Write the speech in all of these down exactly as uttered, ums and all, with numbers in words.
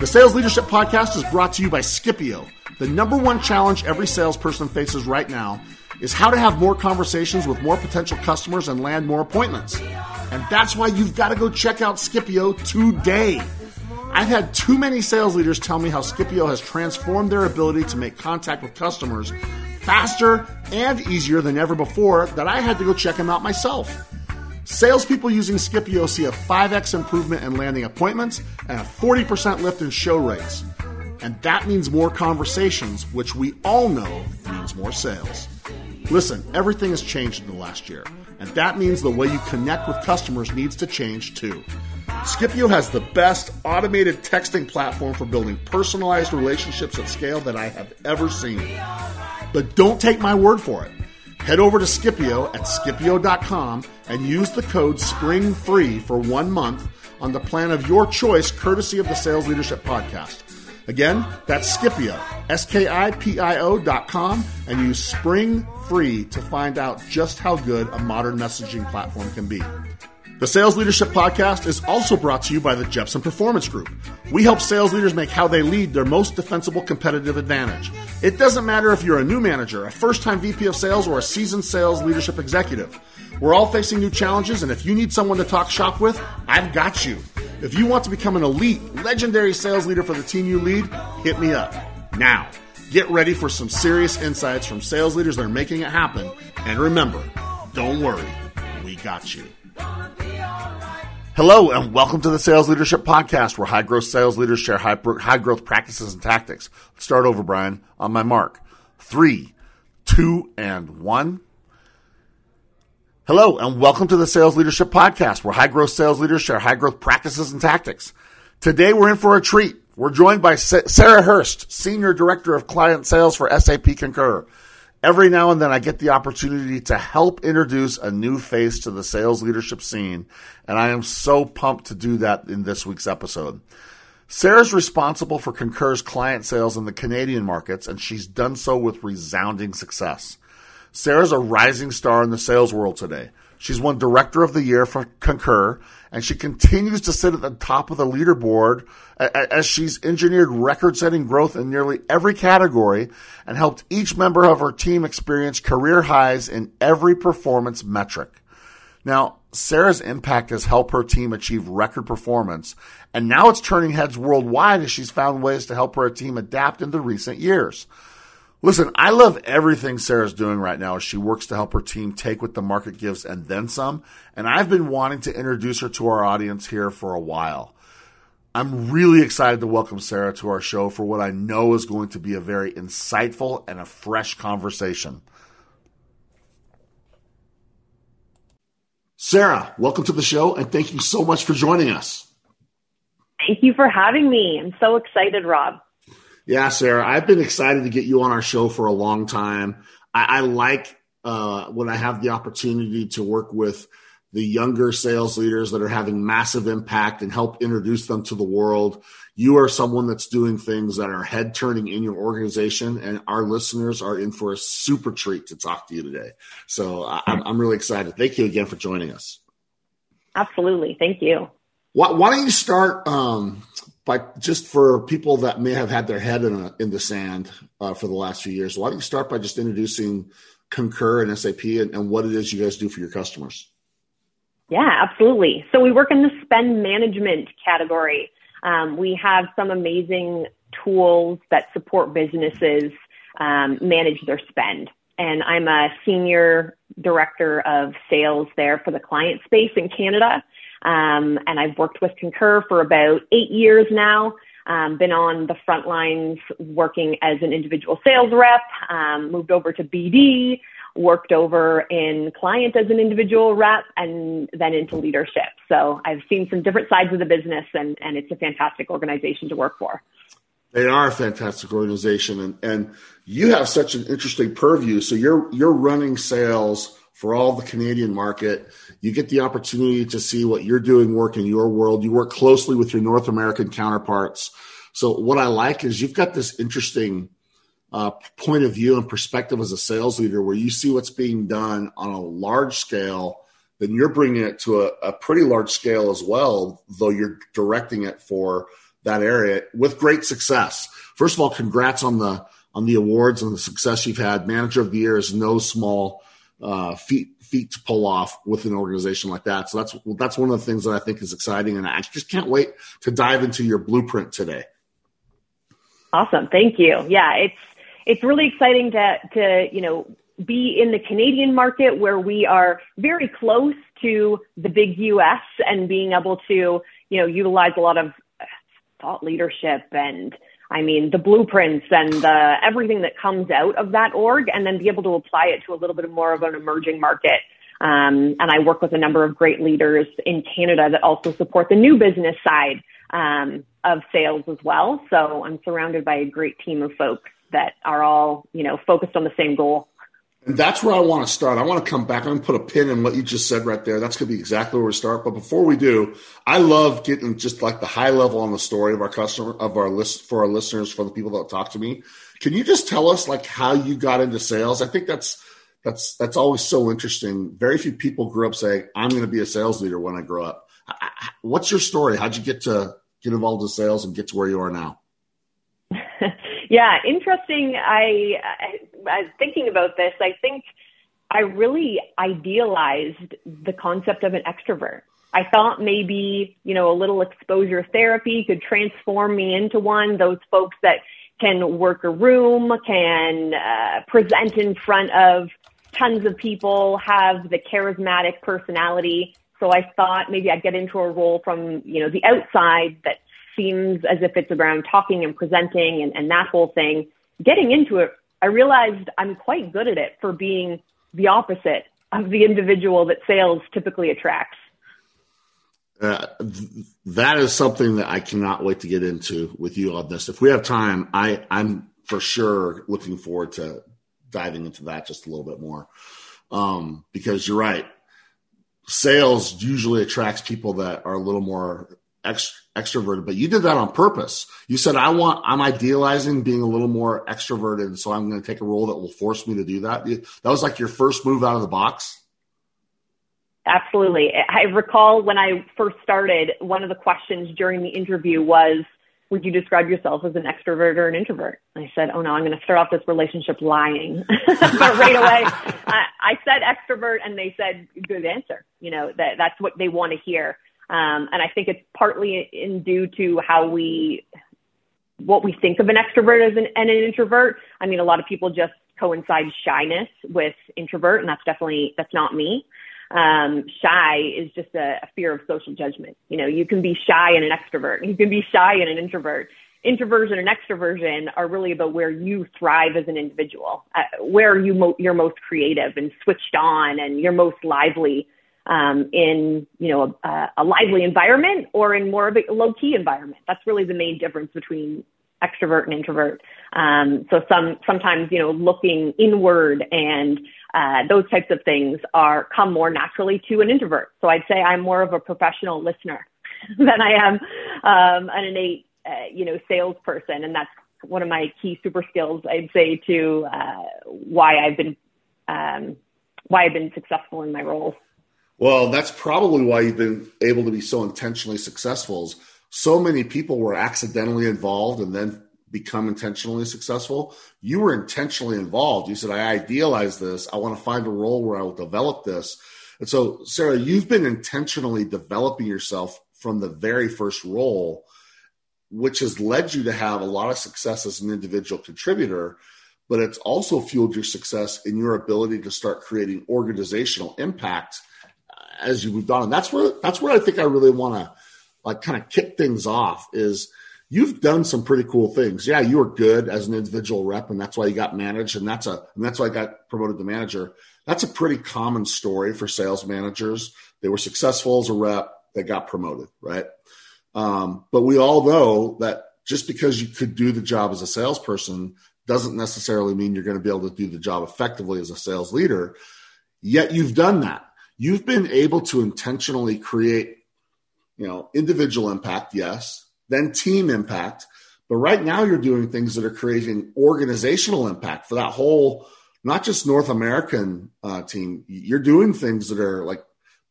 The Sales Leadership Podcast is brought to you by Skipio. The number one challenge every salesperson faces right now is how to have more conversations with more potential customers and land more appointments. And that's why you've got to go check out Skipio today. I've had too many sales leaders tell me how Skipio has transformed their ability to make contact with customers faster and easier than ever before that I had to go check them out myself. Salespeople using Skipio see a five x improvement in landing appointments and a forty percent lift in show rates. And that means more conversations, which we all know means more sales. Listen, everything has changed in the last year, and that means the way you connect with customers needs to change too. Skipio has the best automated texting platform for building personalized relationships at scale that I have ever seen. But don't take my word for it. Head over to Skipio at skipio dot com and use the code SPRING three for one month on the plan of your choice courtesy of the Sales Leadership Podcast. Again, that's Skipio, S K I P I O dot com, and use Spring Free to find out just how good a modern messaging platform can be. The Sales Leadership Podcast is also brought to you by the Jepson Performance Group. We help sales leaders make how they lead their most defensible competitive advantage. It doesn't matter if you're a new manager, a first-time V P of sales, or a seasoned sales leadership executive. We're all facing new challenges, and if you need someone to talk shop with, I've got you. If you want to become an elite, legendary sales leader for the team you lead, hit me up. Now, get ready for some serious insights from sales leaders that are making it happen. And remember, don't worry, we got you. Hello, and welcome to the Sales Leadership Podcast, where high-growth sales leaders share high-growth practices and tactics. Let's start over, Brian, on my mark. Three, two, and one. Hello, and welcome to the Sales Leadership Podcast, where high-growth sales leaders share high-growth practices and tactics. Today, we're in for a treat. We're joined by Sarah Hurst, Senior Director of Client Sales for S A P Concur. Every now and then, I get the opportunity to help introduce a new face to the sales leadership scene, and I am so pumped to do that in this week's episode. Sarah's responsible for Concur's client sales in the Canadian markets, and she's done so with resounding success. Sarah's a rising star in the sales world today. She's won Director of the Year for Concur, and she continues to sit at the top of the leaderboard as she's engineered record-setting growth in nearly every category and helped each member of her team experience career highs in every performance metric. Now, Sarah's impact has helped her team achieve record performance, and now it's turning heads worldwide as she's found ways to help her team adapt in the recent years. Listen, I love everything Sarah's doing right now as she works to help her team take what the market gives and then some, and I've been wanting to introduce her to our audience here for a while. I'm really excited to welcome Sarah to our show for what I know is going to be a very insightful and a fresh conversation. Sarah, welcome to the show, and thank you so much for joining us. Thank you for having me. I'm so excited, Rob. Yeah, Sarah, I've been excited to get you on our show for a long time. I, I like uh, when I have the opportunity to work with the younger sales leaders that are having massive impact and help introduce them to the world. You are someone that's doing things that are head turning in your organization, and our listeners are in for a super treat to talk to you today. So I, I'm really excited. Thank you again for joining us. Absolutely. Thank you. Why, why don't you start um, by just for people that may have had their head in, a, in the sand uh, for the last few years, why don't you start by just introducing Concur and S A P and, and what it is you guys do for your customers? Yeah, absolutely. So we work in the spend management category. Um, we have some amazing tools that support businesses um, manage their spend. And I'm a senior director of sales there for the client space in Canada. Um, and I've worked with Concur for about eight years now, um, been on the front lines working as an individual sales rep, um, moved over to B D, worked over in client as an individual rep, and then into leadership. So I've seen some different sides of the business, and, and it's a fantastic organization to work for. They are a fantastic organization. And, and you have such an interesting purview. So you're you're running sales for all the Canadian market. You get the opportunity to see what you're doing work in your world. You work closely with your North American counterparts. So what I like is you've got this interesting uh, point of view and perspective as a sales leader where you see what's being done on a large scale, then you're bringing it to a, a pretty large scale as well, though you're directing it for that area with great success. First of all, congrats on the on the awards and the success you've had. Manager of the Year is no small uh, feat feat to pull off with an organization like that. So that's that's one of the things that I think is exciting, and I just can't wait to dive into your blueprint today. Awesome, thank you. Yeah, it's it's really exciting to to you know be in the Canadian market where we are very close to the big U S and being able to you know utilize a lot of thought leadership and I mean the blueprints and the, everything that comes out of that org, and then be able to apply it to a little bit more of an emerging market. Um, and I work with a number of great leaders in Canada that also support the new business side um, of sales as well. So I'm surrounded by a great team of folks that are all you know focused on the same goal. And that's where I want to start. I want to come back. I'm going to put a pin in what you just said right there. That's going to be exactly where we start. But before we do, I love getting just like the high level on the story of our customer, of our list for our listeners, for the people that talk to me. Can you just tell us like how you got into sales? I think that's that's that's always so interesting. Very few people grew up saying, "I'm going to be a sales leader when I grow up." What's your story? How'd you get to get involved in sales and get to where you are now? Yeah, interesting. I, I, I was thinking about this. I think I really idealized the concept of an extrovert. I thought maybe, you know, a little exposure therapy could transform me into one, those folks that can work a room, can uh, present in front of tons of people, have the charismatic personality. So I thought maybe I'd get into a role from, you know, the outside that seems as if it's around talking and presenting and, and that whole thing. Getting into it, I realized I'm quite good at it for being the opposite of the individual that sales typically attracts. Uh, th- that is something that I cannot wait to get into with you on this. If we have time, I, I'm for sure looking forward to diving into that just a little bit more. Um, because you're right. Sales usually attracts people that are a little more extroverted, but you did that on purpose. You said, I want, I'm idealizing being a little more extroverted. So I'm going to take a role that will force me to do that. That was like your first move out of the box. Absolutely. I recall when I first started, one of the questions during the interview was, would you describe yourself as an extrovert or an introvert? I said, oh no, I'm going to start off this relationship lying. But right away, I, I said extrovert, and they said, good answer. You know, that that's what they want to hear. Um, and I think it's partly in due to how we, what we think of an extrovert as an, and an introvert. I mean, a lot of people just coincide shyness with introvert, and that's definitely, that's not me. Um, shy is just a, a fear of social judgment. You know, you can be shy and an extrovert. You can be shy and an introvert. Introversion and extroversion are really about where you thrive as an individual, uh, where you mo- you're most creative and switched on and you're most lively. Um, in, you know, a, a lively environment or in more of a low key environment. That's really the main difference between extrovert and introvert. Um, so some, sometimes, you know, looking inward and, uh, those types of things are come more naturally to an introvert. So I'd say I'm more of a professional listener than I am, um, an innate, uh, you know, salesperson. And that's one of my key super skills, I'd say, to, uh, why I've been, um, why I've been successful in my roles. Well, that's probably why you've been able to be so intentionally successful. So many people were accidentally involved and then become intentionally successful. You were intentionally involved. You said, I idealize this. I want to find a role where I will develop this. And so, Sarah, you've been intentionally developing yourself from the very first role, which has led you to have a lot of success as an individual contributor, but it's also fueled your success in your ability to start creating organizational impact as you moved on. And that's where, that's where I think I really want to like kind of kick things off is you've done some pretty cool things. Yeah. You were good as an individual rep, and that's why you got managed. And that's a, and that's why I got promoted to manager. That's a pretty common story for sales managers. They were successful as a rep. They got promoted. Right. Um, but we all know that just because you could do the job as a salesperson doesn't necessarily mean you're going to be able to do the job effectively as a sales leader. Yet you've done that. You've been able to intentionally create, you know, individual impact, yes, then team impact. But right now you're doing things that are creating organizational impact for that whole, not just North American uh, team. You're doing things that are like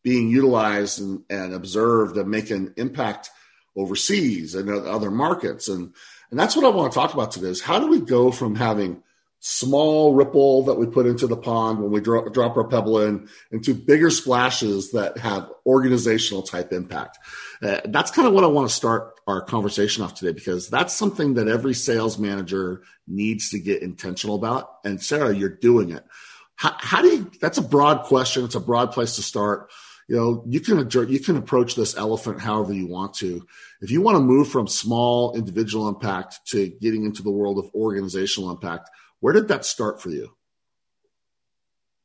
being utilized and, and observed and make an impact overseas and other markets. And, and that's what I want to talk about today is how do we go from having small ripple that we put into the pond when we dro- drop our pebble in into bigger splashes that have organizational type impact. Uh, that's kind of what I want to start our conversation off today, because that's something that every sales manager needs to get intentional about. And Sarah, you're doing it. How, how do you, that's a broad question. It's a broad place to start. You know, you can, you can approach this elephant however you want to. If you want to move from small individual impact to getting into the world of organizational impact, where did that start for you?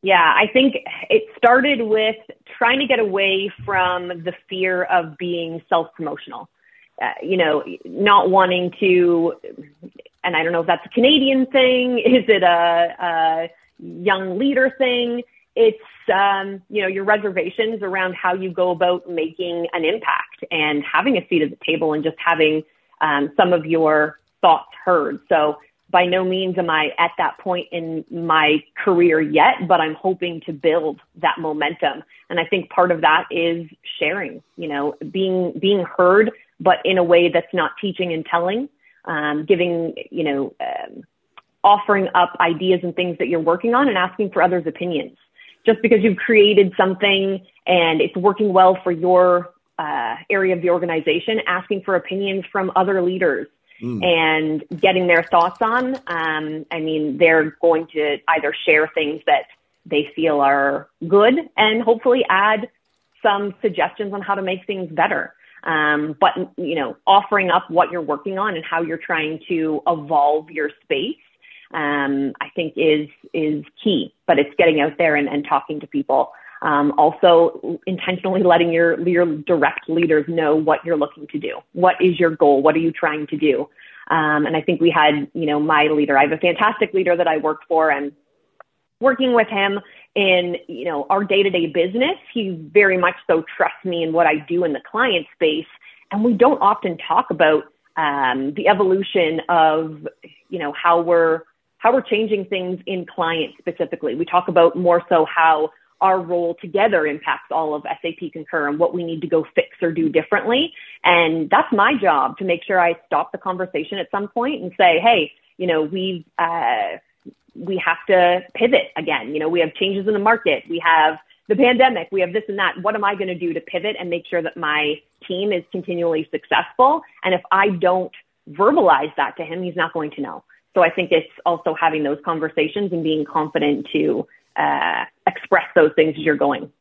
Yeah, I think it started with trying to get away from the fear of being self-promotional. Uh, you know, not wanting to, and I don't know if that's a Canadian thing. Is it a, a young leader thing? It's, um, you know, your reservations around how you go about making an impact and having a seat at the table and just having um, some of your thoughts heard. So by no means am I at that point in my career yet, but I'm hoping to build that momentum. And I think part of that is sharing, you know, being being heard, but in a way that's not teaching and telling, um, giving, you know, um, offering up ideas and things that you're working on and asking for others' opinions. Just because you've created something and it's working well for your uh, area of the organization, asking for opinions from other leaders. Mm. And getting their thoughts on, um, I mean, they're going to either share things that they feel are good and hopefully add some suggestions on how to make things better. Um, but, you know, offering up what you're working on and how you're trying to evolve your space, um, I think is, is key, but it's getting out there and, and talking to people. Um, also intentionally letting your, your direct leaders know what you're looking to do. What is your goal? What are you trying to do? Um, and I think we had, you know, my leader, I have a fantastic leader that I worked for, and working with him in, you know, our day-to-day business, he very much so trusts me in what I do in the client space. And we don't often talk about, um, the evolution of, you know, how we're, how we're changing things in client specifically. We talk about more so how our role together impacts all of S A P Concur and what we need to go fix or do differently. And that's my job, to make sure I stop the conversation at some point and say, hey, you know, we, uh, we have to pivot again. You know, we have changes in the market. We have the pandemic. We have this and that. What am I going to do to pivot and make sure that my team is continually successful? And if I don't verbalize that to him, he's not going to know. So I think it's also having those conversations and being confident to Uh, express those things as you're going.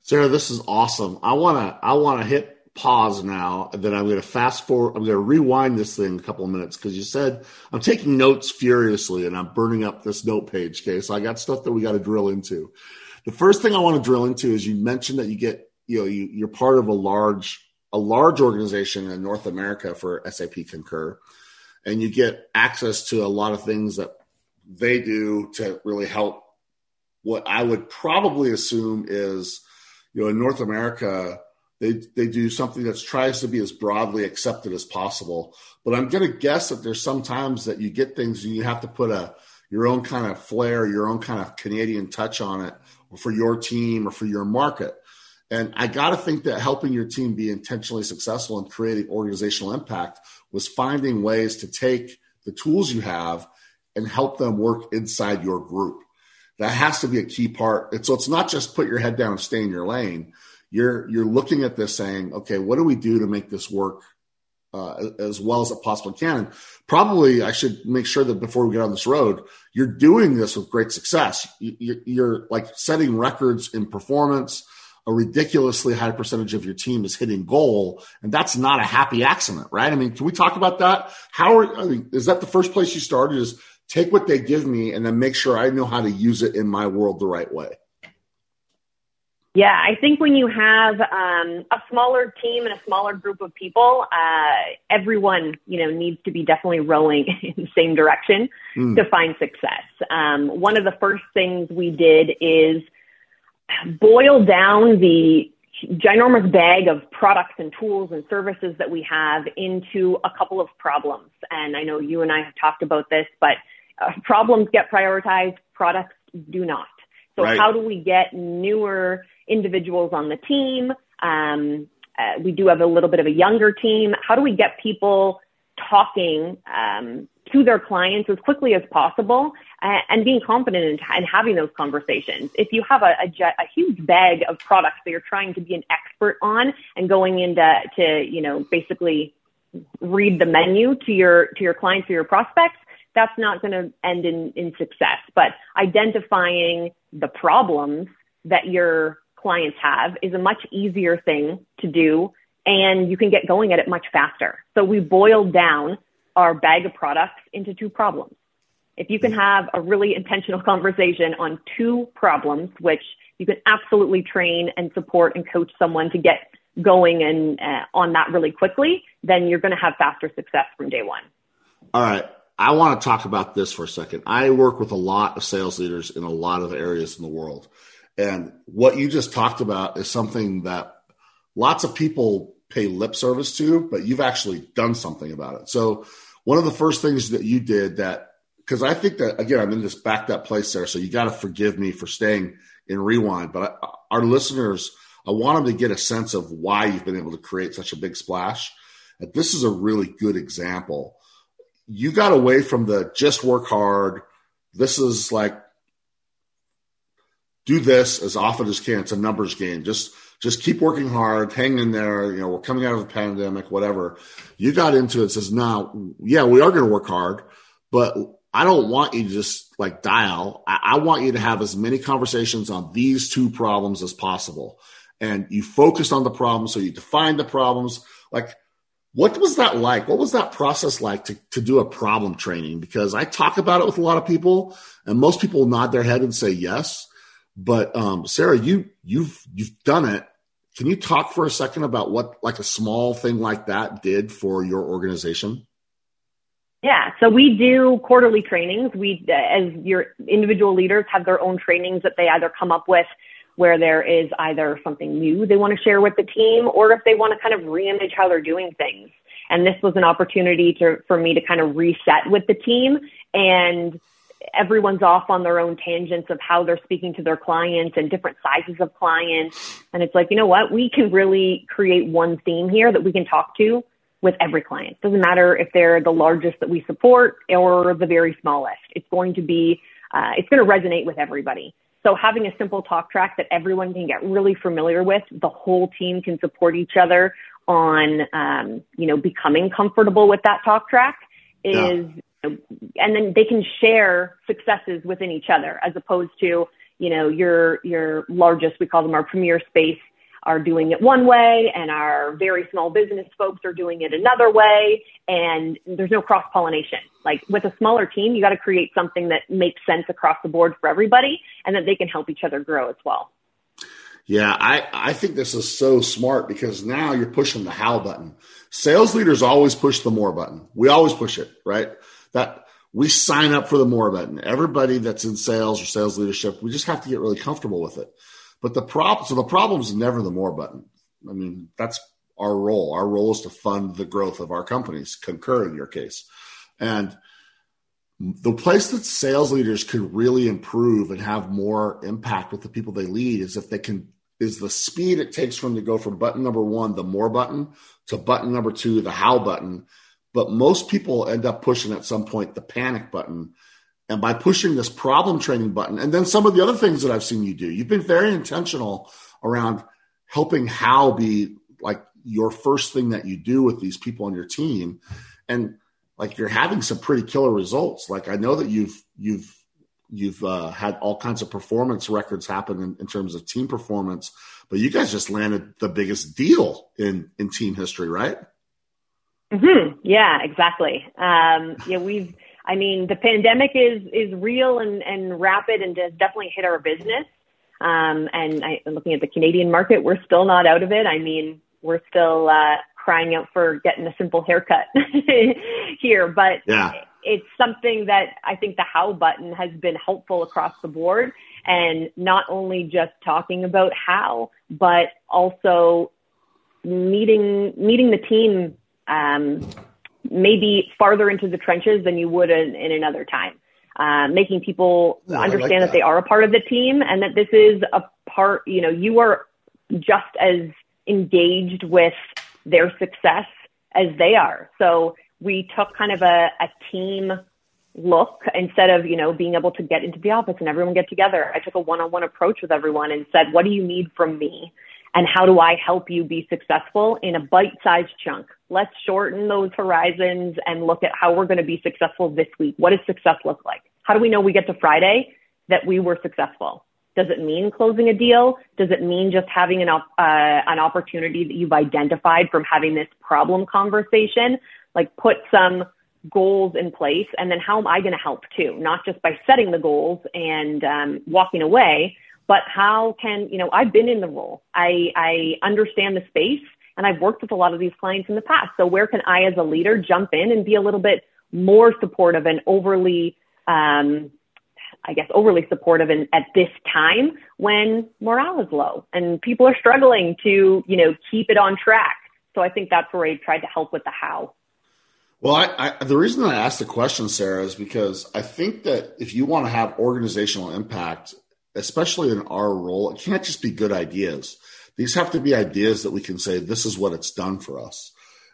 Sarah, this is awesome. I want to, I want to hit pause now, and then I'm going to fast forward. I'm going to rewind this thing a couple of minutes, because you said, I'm taking notes furiously and I'm burning up this note page. Okay. So I got stuff that we got to drill into. The first thing I want to drill into is, you mentioned that you get, you know, you, you're part of a large, a large organization in North America for S A P Concur, and you get access to a lot of things that they do to really help what I would probably assume is, you know, in North America, they they do something that tries to be as broadly accepted as possible. But I'm going to guess that there's some times that you get things and you have to put a your own kind of flair, your own kind of Canadian touch on it, or for your team or for your market. And I got to think that helping your team be intentionally successful and creating organizational impact was finding ways to take the tools you have and help them work inside your group. That has to be a key part. And so it's not just put your head down and stay in your lane. You're you're looking at this saying, okay, what do we do to make this work uh, as well as it possibly can? And probably I should make sure that before we get on this road, you're doing this with great success. You're, you're like setting records in performance. A ridiculously high percentage of your team is hitting goal, and that's not a happy accident, right? I mean, can we talk about that? How are, I mean, is that the first place you started, is take what they give me and then make sure I know how to use it in my world the right way? Yeah, I think when you have um, a smaller team and a smaller group of people, uh, everyone, you know, needs to be definitely rowing in the same direction mm. to find success. Um, one of the first things we did is boil down the ginormous bag of products and tools and services that we have into a couple of problems. And I know you and I have talked about this, but uh, problems get prioritized, products do not. So right. How do we get newer individuals on the team? Um, uh, we do have a little bit of a younger team. How do we get people talking um, to their clients as quickly as possible and, and being confident in, in having those conversations? If you have a, a, a huge bag of products that you're trying to be an expert on and going into to, you know, basically read the menu to your to your clients or your prospects, that's not going to end in, in success. But identifying the problems that your clients have is a much easier thing to do, and you can get going at it much faster. So we boiled down our bag of products into two problems. If you can have a really intentional conversation on two problems, which you can absolutely train and support and coach someone to get going and uh, on that really quickly, then you're going to have faster success from day one. All right. I want to talk about this for a second. I work with a lot of sales leaders in a lot of areas in the world. And what you just talked about is something that lots of people pay lip service to, but you've actually done something about it. So one of the first things that you did that, because I think that, again, I'm in this backed up place there, so you got to forgive me for staying in rewind. But I, our listeners, I want them to get a sense of why you've been able to create such a big splash. And this is a really good example. You got away from the just work hard. This is like, do this as often as can. It's a numbers game. Just, just keep working hard, hang in there. You know, we're coming out of a pandemic, whatever. You got into it, says, no, yeah, we are going to work hard, but I don't want you to just like dial. I, I want you to have as many conversations on these two problems as possible. And you focused on the problem. So you defined the problems. Like, what was that like? What was that process like to, to do a problem training? Because I talk about it with a lot of people, and most people nod their head and say yes. But um, Sarah, you you've you've done it. Can you talk for a second about what like a small thing like that did for your organization? Yeah, so we do quarterly trainings. We, as your individual leaders, have their own trainings that they either come up with, where there is either something new they want to share with the team, or if they want to kind of reimage how they're doing things. And this was an opportunity to, for me to kind of reset with the team, and everyone's off on their own tangents of how they're speaking to their clients and different sizes of clients. And it's like, you know what, we can really create one theme here that we can talk to with every client. Doesn't matter if they're the largest that we support or the very smallest. It's going to be, uh, it's going to resonate with everybody. So having a simple talk track that everyone can get really familiar with, the whole team can support each other on, um, you know, becoming comfortable with that talk track is, yeah. you know, and then they can share successes within each other, as opposed to, you know, your, your largest, we call them our premier space, are doing it one way, and our very small business folks are doing it another way, and there's no cross-pollination. Like, with a smaller team, you got to create something that makes sense across the board for everybody, and that they can help each other grow as well. Yeah, I, I think this is so smart, because now you're pushing the how button. Sales leaders always push the more button. We always push it, right? That we sign up for the more button. Everybody that's in sales or sales leadership, we just have to get really comfortable with it. But the problem, so the problem is never the more button. I mean, that's our role. Our role is to fund the growth of our companies, Concur in your case. And the place that sales leaders could really improve and have more impact with the people they lead is if they can, is the speed it takes for them to go from button number one, the more button, to button number two, the how button. But most people end up pushing at some point the panic button. And by pushing this problem training button, and then some of the other things that I've seen you do, you've been very intentional around helping how be like your first thing that you do with these people on your team. And like, you're having some pretty killer results. Like, I know that you've, you've, you've uh, had all kinds of performance records happen in, in terms of team performance, but you guys just landed the biggest deal in, in team history, right? Mm-hmm. Yeah, exactly. Um, yeah, we've, I mean, the pandemic is, is real and, and rapid, and has definitely hit our business. Um, and I, looking at the Canadian market, we're still not out of it. I mean, we're still uh, crying out for getting a simple haircut here, but yeah. It's something that I think the how button has been helpful across the board, and not only just talking about how, but also meeting, meeting the team um, maybe farther into the trenches than you would in, in another time. Uh, making people no, understand like that. that they are a part of the team, and that this is a part, you know, you are just as engaged with their success as they are. So we took kind of a, a team look instead of, you know, being able to get into the office and everyone get together. I took a one-on-one approach with everyone and said, what do you need from me? And how do I help you be successful in a bite-sized chunk? Let's shorten those horizons and look at how we're going to be successful this week. What does success look like? How do we know we get to Friday that we were successful? Does it mean closing a deal? Does it mean just having an, uh, an opportunity that you've identified from having this problem conversation? Like, put some goals in place, and then how am I going to help too? Not just by setting the goals and um, walking away, but how can, you know, I've been in the role. I, I understand the space, and I've worked with a lot of these clients in the past. So where can I, as a leader, jump in and be a little bit more supportive and overly, um, I guess, overly supportive in, at this time when morale is low and people are struggling to, you know, keep it on track. So I think that's where I tried to help with the how. Well, I, I, the reason I asked the question, Sarah, is because I think that if you want to have organizational impact, especially in our role, it can't just be good ideas. These have to be ideas that we can say, this is what it's done for us.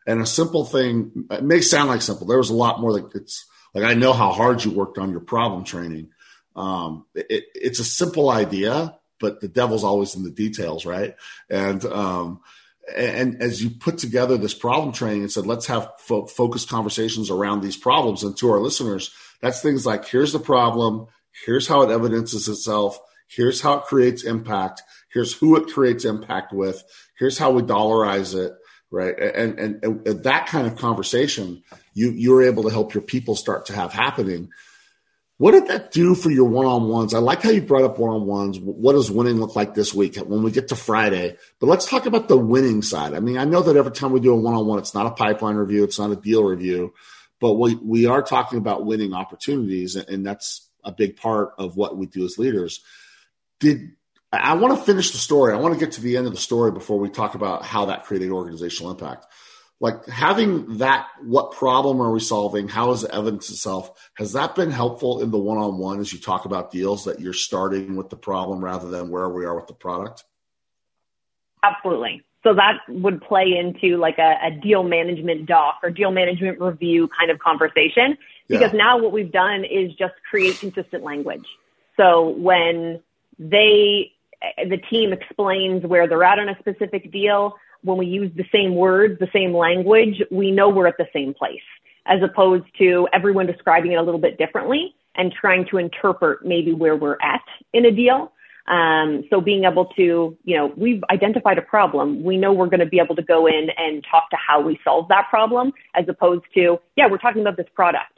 And a simple thing, it may sound like simple. There was a lot more like it's like, I know how hard you worked on your problem training. Um, it, it's a simple idea, but the devil's always in the details, right? And, um, and as you put together this problem training and said, let's have fo- focused conversations around these problems. And to our listeners, that's things like, here's the problem. Here's how it evidences itself. Here's how it creates impact. Here's who it creates impact with. Here's how we dollarize it, right? And and, and that kind of conversation, you, you're able to help your people start to have happening. What did that do for your one-on-ones? I like how you brought up one-on-ones. What does winning look like this week when we get to Friday? But let's talk about the winning side. I mean, I know that every time we do a one-on-one, it's not a pipeline review. It's not a deal review. But we, we are talking about winning opportunities, and that's a big part of what we do as leaders. Did I want to finish the story. I want to get to the end of the story before we talk about how that created organizational impact. Like, having that, what problem are we solving? How is the evidence itself? Has that been helpful in the one-on-one as you talk about deals, that you're starting with the problem rather than where we are with the product? Absolutely. So that would play into like a, a deal management doc or deal management review kind of conversation, because yeah. now what we've done is just create consistent language. So when they, the team explains where they're at on a specific deal, when we use the same words, the same language, we know we're at the same place, as opposed to everyone describing it a little bit differently and trying to interpret maybe where we're at in a deal. Um, so being able to, you know, we've identified a problem. We know we're going to be able to go in and talk to how we solve that problem, as opposed to, yeah, we're talking about this product.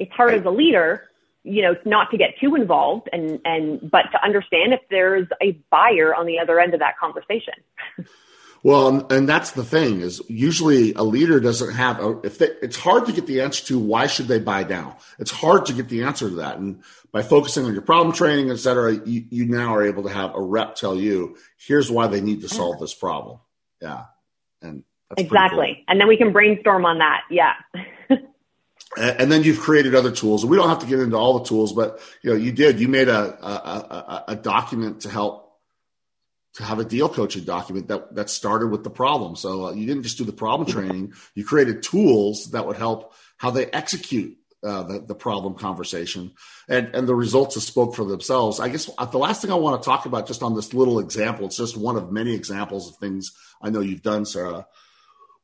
It's hard as a leader, you know, not to get too involved and, and, but to understand if there's a buyer on the other end of that conversation. Well, and that's the thing, is usually a leader doesn't have, a, if they, it's hard to get the answer to why should they buy now? It's hard to get the answer to that. And by focusing on your problem training, et cetera, you, you now are able to have a rep tell you, here's why they need to solve this problem. Yeah. And that's exactly. Cool. And then we can brainstorm on that. Yeah. And then you've created other tools. We don't have to get into all the tools, but you know, you did, you made a, a, a, a document to help, to have a deal coaching document that, that started with the problem. So uh, you didn't just do the problem training. You created tools that would help how they execute uh, the, the problem conversation, and, and the results have spoke for themselves. I guess the last thing I want to talk about just on this little example, it's just one of many examples of things I know you've done, Sarah.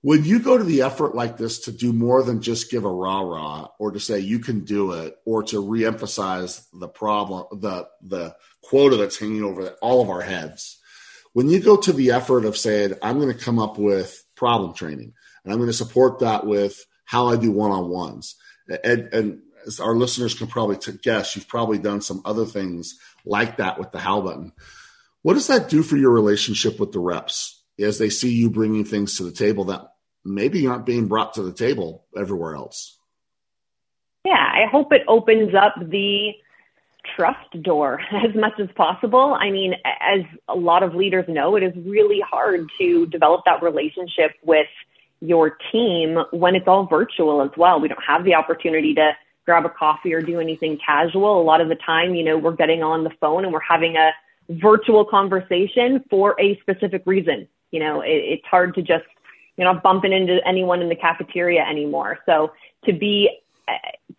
When you go to the effort like this to do more than just give a rah-rah, or to say you can do it, or to reemphasize the problem, the, the quota that's hanging over all of our heads, when you go to the effort of saying, I'm going to come up with problem training, and I'm going to support that with how I do one-on-ones. And, and as our listeners can probably guess, you've probably done some other things like that with the how button. What does that do for your relationship with the reps as they see you bringing things to the table that maybe aren't being brought to the table everywhere else? Yeah, I hope it opens up the trust door as much as possible. I mean, as a lot of leaders know, it is really hard to develop that relationship with your team when it's all virtual as well. We don't have the opportunity to grab a coffee or do anything casual. A lot of the time, you know, we're getting on the phone and we're having a virtual conversation for a specific reason. You know, it, it's hard to just, you know, bumping into anyone in the cafeteria anymore. So to be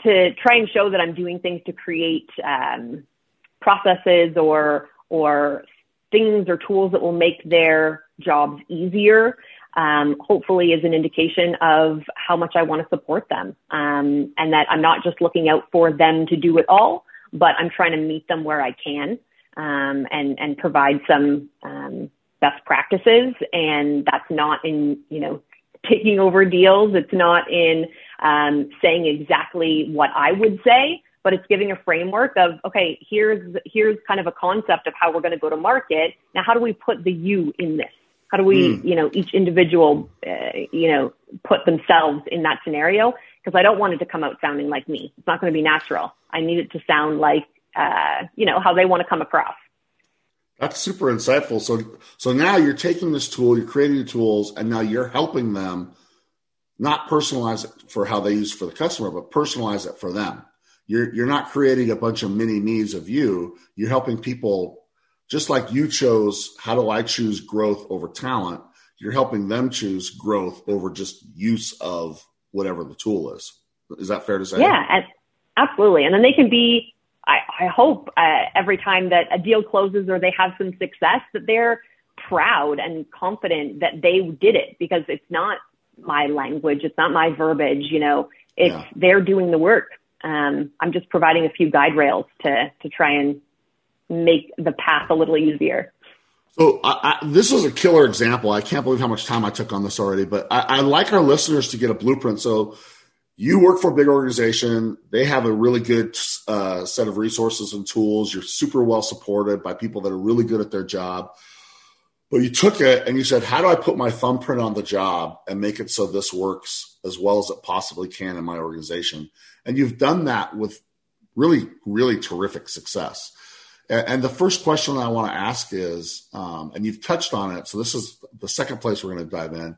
to try and show that I'm doing things to create um, processes or or things or tools that will make their jobs easier, um, hopefully is an indication of how much I want to support them, um, and that I'm not just looking out for them to do it all, but I'm trying to meet them where I can um, and, and provide some um, best practices. And that's not in, you know, taking over deals. It's not in um, saying exactly what I would say, but it's giving a framework of, okay, here's, here's kind of a concept of how we're going to go to market. Now, how do we put the you in this? How do we, mm. you know, each individual, uh, you know, put themselves in that scenario? Because I don't want it to come out sounding like me. It's not going to be natural. I need it to sound like, uh, you know, how they want to come across. That's super insightful. So, so now you're taking this tool, you're creating the tools, and now you're helping them not personalize it for how they use it for the customer, but personalize it for them. You're you're not creating a bunch of mini me's of you. You're helping people, just like you chose, how do I choose growth over talent? You're helping them choose growth over just use of whatever the tool is. Is that fair to say? Yeah, absolutely. And then they can be, I, I hope uh, every time that a deal closes or they have some success, that they're proud and confident that they did it, because it's not my language. It's not my verbiage. You know, it's yeah. They're doing the work. Um, I'm just providing a few guide rails to, to try and make the path a little easier. So I, I, this is a killer example. I can't believe how much time I took on this already, but I, I like our listeners to get a blueprint. So you work for a big organization. They have a really good uh, set of resources and tools. You're super well supported by people that are really good at their job. But you took it and you said, how do I put my thumbprint on the job and make it so this works as well as it possibly can in my organization? And you've done that with really, really terrific success. And, and the first question I want to ask is, um, and you've touched on it, so this is the second place we're going to dive in.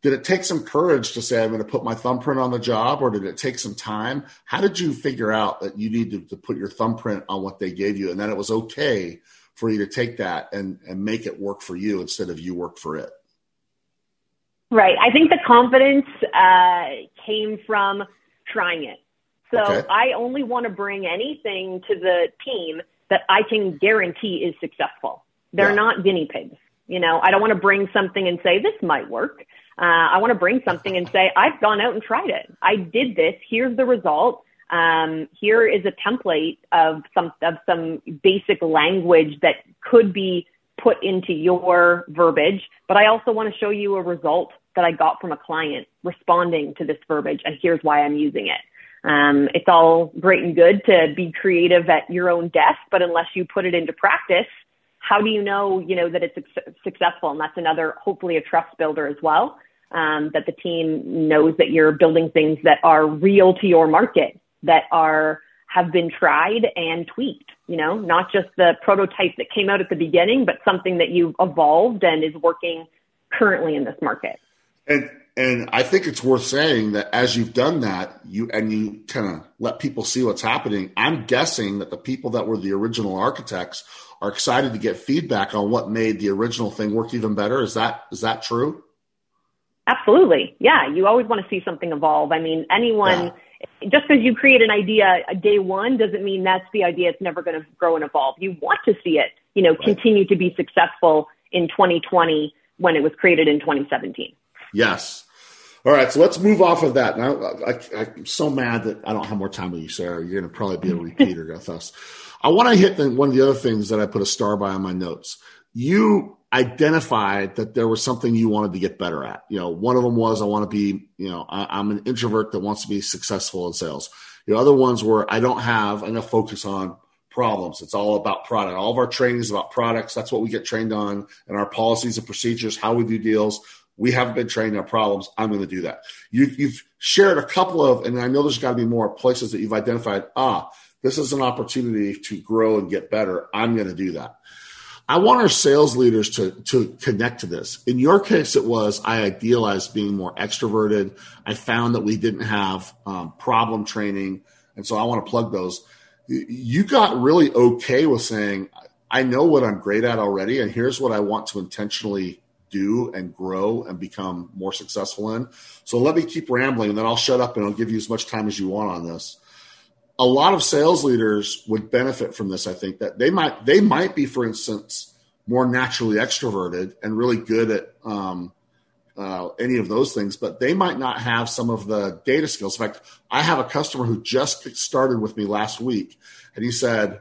Did it take some courage to say, I'm going to put my thumbprint on the job, or did it take some time? How did you figure out that you needed to put your thumbprint on what they gave you and that it was okay for you to take that and, and make it work for you instead of you work for it? Right. I think the confidence uh, came from trying it. So okay. I only want to bring anything to the team that I can guarantee is successful. They're yeah. not guinea pigs. You know, I don't want to bring something and say, this might work. Uh, I want to bring something and say, I've gone out and tried it. I did this. Here's the result. Um, here is a template of some, of some basic language that could be put into your verbiage, but I also want to show you a result that I got from a client responding to this verbiage. And here's why I'm using it. Um, it's all great and good to be creative at your own desk, but unless you put it into practice, how do you know, you know, that it's successful? And that's another, hopefully a trust builder as well, um, that the team knows that you're building things that are real to your market, that are, have been tried and tweaked, you know, not just the prototype that came out at the beginning, but something that you've evolved and is working currently in this market. And, and I think it's worth saying that as you've done that, you, and you kind of let people see what's happening. I'm guessing that the people that were the original architects are excited to get feedback on what made the original thing work even better. Is that, is that true? Absolutely. Yeah. You always want to see something evolve. I mean, anyone, yeah. just because you create an idea day one doesn't mean that's the idea. It's never going to grow and evolve. You want to see it, you know, right. continue to be successful in twenty twenty when it was created in twenty seventeen. Yes. All right. So let's move off of that. Now, I, I, I'm so mad that I don't have more time with you, Sarah. You're going to probably be a repeater with us. I want to hit the, one of the other things that I put a star by on my notes. You identified that there was something you wanted to get better at. You know, one of them was, I want to be, you know, I, I'm an introvert that wants to be successful in sales. The other ones were, I don't have enough focus on problems. It's all about product. All of our training is about products. That's what we get trained on, and our policies and procedures, how we do deals. We haven't been trained on problems. I'm going to do that. You, you've shared a couple of, and I know there's got to be more places that you've identified, ah, this is an opportunity to grow and get better. I'm going to do that. I want our sales leaders to, to connect to this. In your case, it was, I idealized being more extroverted. I found that we didn't have um, problem training. And so I want to plug those. You got really okay with saying, I know what I'm great at already, and here's what I want to intentionally do and grow and become more successful in. So let me keep rambling, and then I'll shut up and I'll give you as much time as you want on this. A lot of sales leaders would benefit from this. I think that they might, they might be, for instance, more naturally extroverted and really good at um, uh, any of those things, but they might not have some of the data skills. In fact, I have a customer who just started with me last week, and he said,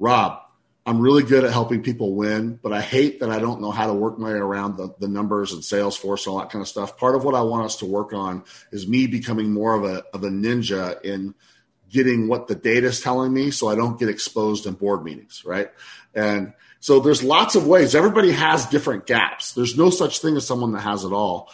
Rob, I'm really good at helping people win, but I hate that I don't know how to work my way around the, the numbers and Salesforce and all that kind of stuff. Part of what I want us to work on is me becoming more of a of a ninja in getting what the data is telling me, so I don't get exposed in board meetings, right? And so there's lots of ways. Everybody has different gaps. There's no such thing as someone that has it all.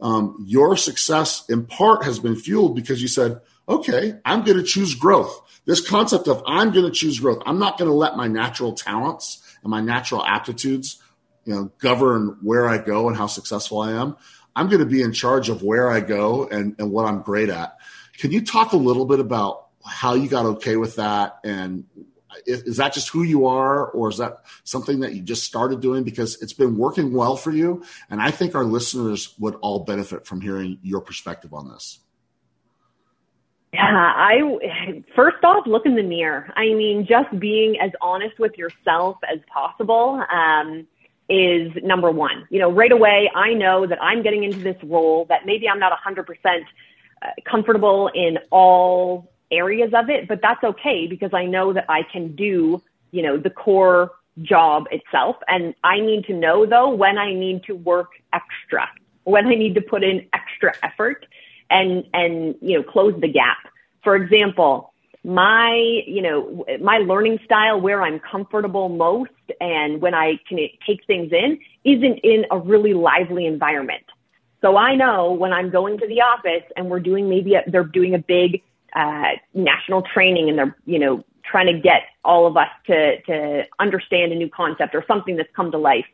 Um, your success in part has been fueled because you said, okay, I'm going to choose growth. This concept of I'm going to choose growth. I'm not going to let my natural talents and my natural aptitudes, you know, govern where I go and how successful I am. I'm going to be in charge of where I go and, and what I'm great at. Can you talk a little bit about how you got okay with that? And is, is that just who you are, or is that something that you just started doing? Because it's been working well for you, and I think our listeners would all benefit from hearing your perspective on this. Yeah, I, first off, look in the mirror. I mean, just being as honest with yourself as possible um, is number one. You know, right away, I know that I'm getting into this role that maybe I'm not one hundred percent comfortable in all areas of it, but that's okay, because I know that I can do, you know, the core job itself. And I need to know, though, when I need to work extra, when I need to put in extra effort and, and, you know, close the gap. For example, my, you know, my learning style, where I'm comfortable most and when I can take things in, isn't in a really lively environment. So I know when I'm going to the office and we're doing maybe a, they're doing a big uh, national training, and they're, you know, trying to get all of us to, to understand a new concept or something that's come to life.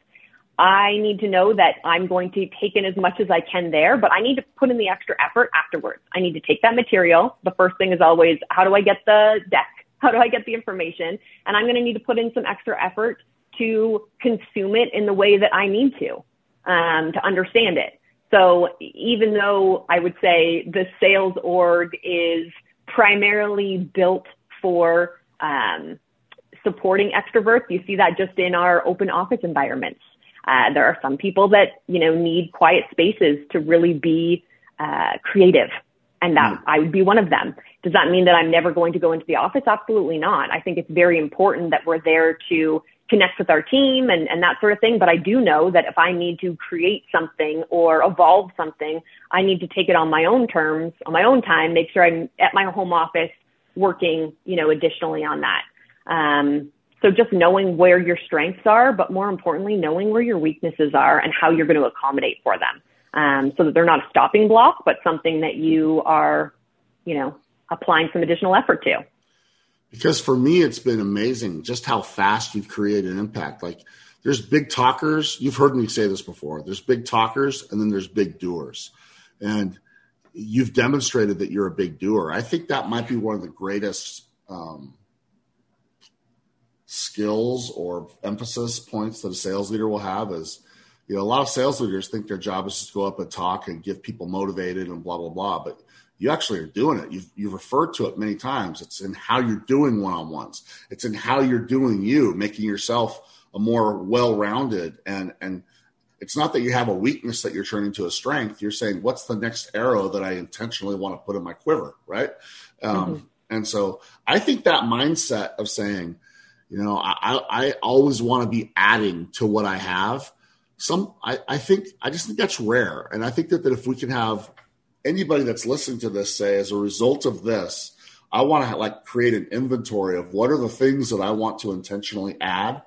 I need to know that I'm going to take in as much as I can there, but I need to put in the extra effort afterwards. I need to take that material. The first thing is always, how do I get the deck? How do I get the information? And I'm going to need to put in some extra effort to consume it in the way that I need to, um, to understand it. So even though I would say the sales org is primarily built for um, supporting extroverts, you see that just in our open office environments. Uh, there are some people that, you know, need quiet spaces to really be uh, creative, and that mm. I would be one of them. Does that mean that I'm never going to go into the office? Absolutely not. I think it's very important that we're there to connect with our team and, and that sort of thing. But I do know that if I need to create something or evolve something, I need to take it on my own terms, on my own time, make sure I'm at my home office working, you know, additionally on that. Um, So just knowing where your strengths are, but more importantly, knowing where your weaknesses are and how you're going to accommodate for them, um, so that they're not a stopping block, but something that you are, you know, applying some additional effort to. Because for me, it's been amazing just how fast you've created an impact. Like, there's big talkers. You've heard me say this before. There's big talkers, and then there's big doers. And you've demonstrated that you're a big doer. I think that might be one of the greatest um skills or emphasis points that a sales leader will have is, you know, a lot of sales leaders think their job is to go up and talk and get people motivated and blah, blah, blah. But you actually are doing it. You've, you've referred to it many times. It's in how you're doing one-on-ones. It's in how you're doing you, making yourself a more well-rounded. And, and it's not that you have a weakness that you're turning to a strength. You're saying, what's the next arrow that I intentionally want to put in my quiver, right? Um, mm-hmm. And so I think that mindset of saying, you know, I, I always want to be adding to what I have. Some, I, I think, I just think that's rare. And I think that, that if we can have anybody that's listening to this say, as a result of this, I want to like create an inventory of what are the things that I want to intentionally add.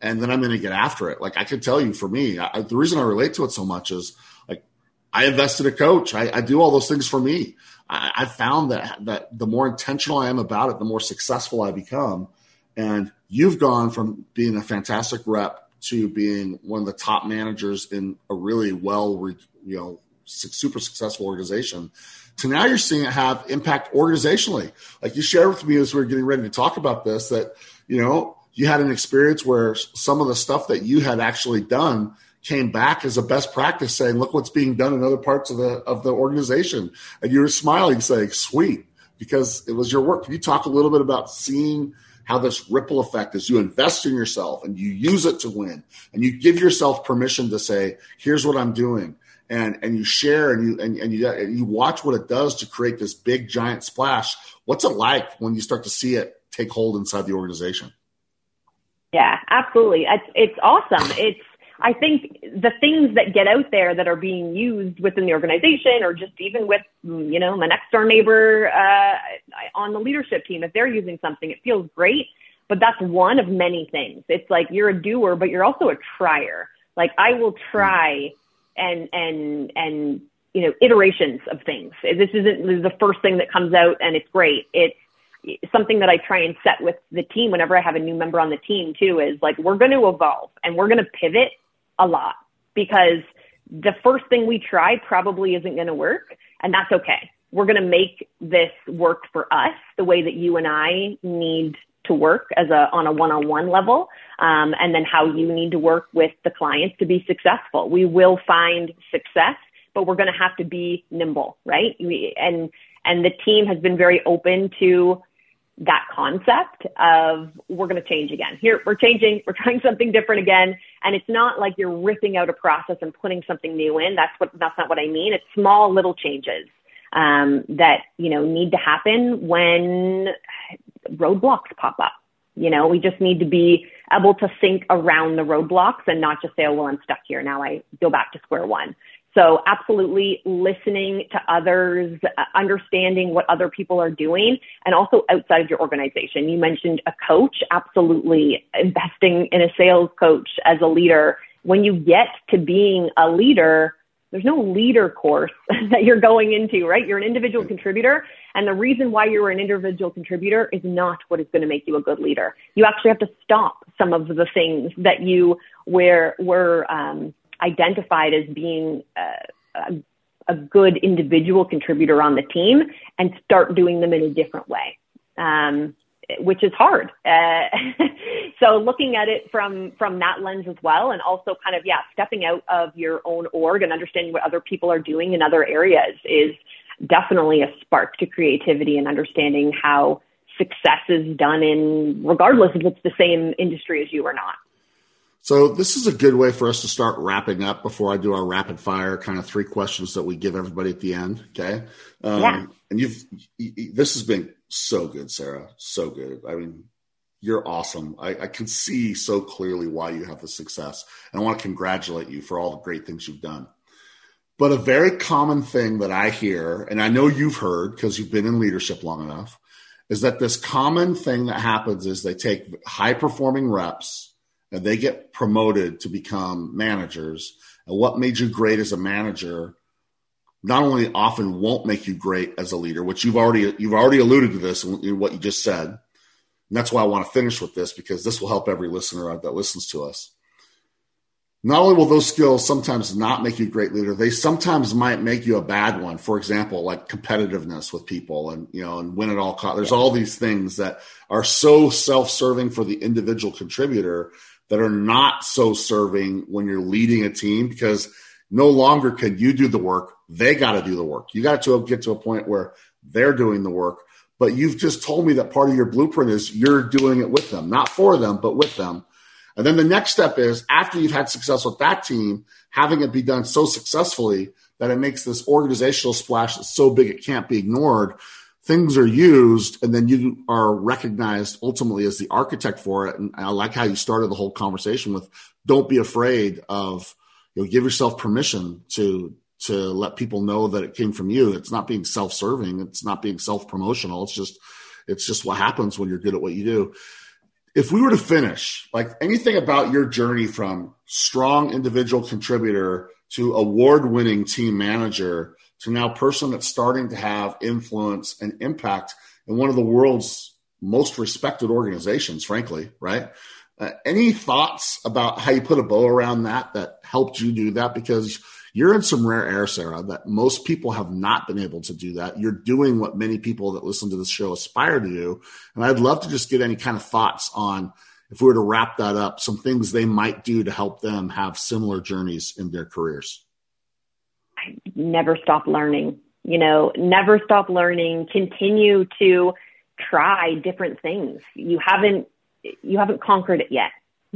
And then I'm going to get after it. Like I could tell you for me, I, the reason I relate to it so much is like I invested a coach. I, I do all those things for me. I, I found that that the more intentional I am about it, the more successful I become. And you've gone from being a fantastic rep to being one of the top managers in a really well, you know, super successful organization, to now you're seeing it have impact organizationally. Like you shared with me as we were getting ready to talk about this, that, you know, you had an experience where some of the stuff that you had actually done came back as a best practice saying, look what's being done in other parts of the of the organization. And you were smiling saying, sweet, because it was your work. Can you talk a little bit about seeing how this ripple effect is you invest in yourself and you use it to win and you give yourself permission to say, here's what I'm doing. And, and you share and you, and, and you, and you watch what it does to create this big giant splash. What's it like when you start to see it take hold inside the organization? Yeah, absolutely. It's, it's awesome. It's, I think the things that get out there that are being used within the organization or just even with, you know, my next door neighbor uh, on the leadership team, if they're using something, it feels great. But that's one of many things. It's like you're a doer, but you're also a trier. Like I will try and, and, and, you know, iterations of things. This isn't this is the first thing that comes out and it's great. It's something that I try and set with the team whenever I have a new member on the team too, is like, we're going to evolve and we're going to pivot a lot, because the first thing we try probably isn't going to work, and that's okay. We're going to make this work for us the way that you and I need to work as a on a one-on-one level, um, and then how you need to work with the clients to be successful. We will find success, but we're going to have to be nimble, right? We, and and the team has been very open to that concept of we're going to change again. Here, we're changing, we're trying something different again. And it's not like you're ripping out a process and putting something new in. That's what, that's not what I mean. It's small little changes um, that, you know, need to happen when roadblocks pop up. You know, we just need to be able to think around the roadblocks and not just say, oh, well, I'm stuck here. Now I go back to square one. So absolutely listening to others, understanding what other people are doing, and also outside of your organization. You mentioned a coach, absolutely investing in a sales coach as a leader. When you get to being a leader, there's no leader course that you're going into, right? You're an individual contributor. And the reason why you're an individual contributor is not what is going to make you a good leader. You actually have to stop some of the things that you were, were, um, identified as being a, a, a good individual contributor on the team and start doing them in a different way, um, which is hard. Uh, so looking at it from, from that lens as well, and also kind of, yeah, stepping out of your own org and understanding what other people are doing in other areas is definitely a spark to creativity and understanding how success is done in, regardless if it's the same industry as you or not. So this is a good way for us to start wrapping up before I do our rapid fire kind of three questions that we give everybody at the end. Okay. Um, yeah. And you've, this has been so good, Sarah. So good. I mean, you're awesome. I, I can see so clearly why you have the success, and I want to congratulate you for all the great things you've done. But a very common thing that I hear, and I know you've heard because you've been in leadership long enough, is that this common thing that happens is they take high performing reps and they get promoted to become managers. And what made you great as a manager not only often won't make you great as a leader, which you've already you've already alluded to this in what you just said. And that's why I want to finish with this, because this will help every listener that listens to us. Not only will those skills sometimes not make you a great leader, they sometimes might make you a bad one. For example, like competitiveness with people and, you know, and win at all costs. There's all these things that are so self-serving for the individual contributor that are not so serving when you're leading a team, because no longer can you do the work. They got to do the work. You got to get to a point where they're doing the work, but you've just told me that part of your blueprint is you're doing it with them, not for them, but with them. And then the next step is, after you've had success with that team, having it be done so successfully that it makes this organizational splash that's so big it can't be ignored. Things are used, and then you are recognized ultimately as the architect for it. And I like how you started the whole conversation with, don't be afraid of, you know, give yourself permission to to let people know that it came from you. It's not being self-serving. It's not being self-promotional. It's just, it's just what happens when you're good at what you do. If we were to finish, like anything about your journey from strong individual contributor to award-winning team manager to now person that's starting to have influence and impact in one of the world's most respected organizations, frankly, right? Uh, any thoughts about how you put a bow around that that helped you do that? Because you're in some rare air, Sarah, that most people have not been able to do that. You're doing what many people that listen to this show aspire to do. And I'd love to just get any kind of thoughts on, if we were to wrap that up, some things they might do to help them have similar journeys in their careers. I never stop learning, you know, never stop learning, continue to try different things. You haven't, you haven't conquered it yet.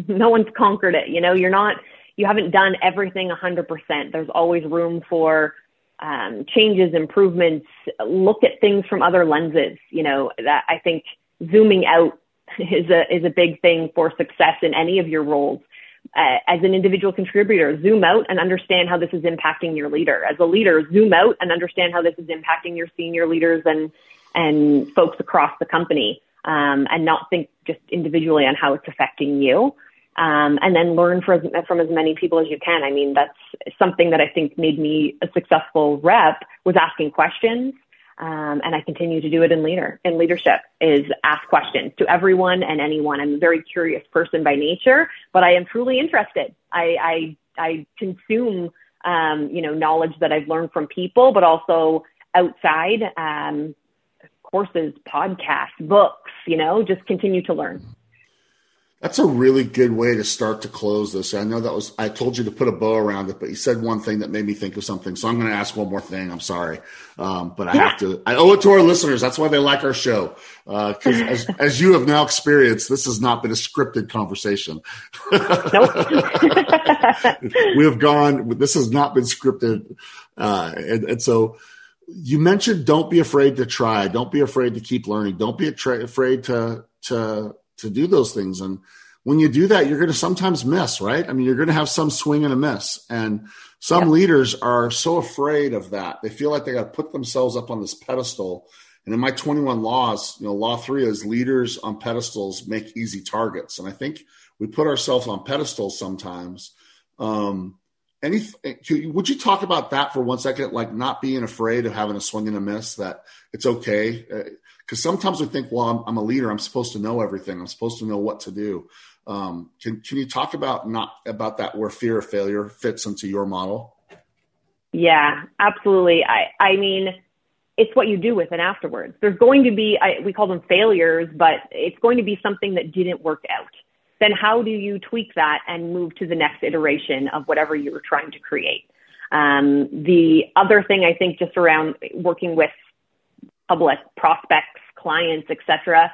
No one's conquered it. You know, you're not, you haven't done everything a hundred percent. There's always room for um, changes, improvements, look at things from other lenses. You know, that I think zooming out is a, is a big thing for success in any of your roles. Uh, as an individual contributor, zoom out and understand how this is impacting your leader. As a leader, zoom out and understand how this is impacting your senior leaders and, and folks across the company. Um, and not think just individually on how it's affecting you. Um, and then learn from, from as many people as you can. I mean, that's something that I think made me a successful rep, was asking questions. Um, and I continue to do it in leader, in leadership, is ask questions to everyone and anyone. I'm a very curious person by nature, but I am truly interested. I, I, I consume, um, you know, knowledge that I've learned from people, but also outside, um, courses, podcasts, books, you know, just continue to learn. That's a really good way to start to close this. I know that was, I told you to put a bow around it, but you said one thing that made me think of something. So I'm going to ask one more thing. I'm sorry. Um, but I yeah. have to, I owe it to our listeners. That's why they like our show. Uh, cause as, as you have now experienced, this has not been a scripted conversation. Nope. We have gone, this has not been scripted. Uh, and, and so, you mentioned don't be afraid to try. Don't be afraid to keep learning. Don't be tra- afraid to to to do those things. And when you do that, you're going to sometimes miss, right? I mean, you're going to have some swing and a miss. And some yeah. leaders are so afraid of that. They feel like they got to put themselves up on this pedestal. And in my twenty-one laws, you know, law three is leaders on pedestals make easy targets. And I think we put ourselves on pedestals sometimes. Um Any, would you talk about that for one second, like not being afraid of having a swing and a miss, that it's okay? Because sometimes we think, well, I'm, I'm a leader. I'm supposed to know everything. I'm supposed to know what to do. Um, can can you talk about not about that, where fear of failure fits into your model? Yeah, absolutely. I, I mean, it's what you do with it afterwards. There's going to be, I, we call them failures, but it's going to be something that didn't work out. Then how do you tweak that and move to the next iteration of whatever you were trying to create? Um, the other thing I think just around working with public, prospects, clients, et cetera,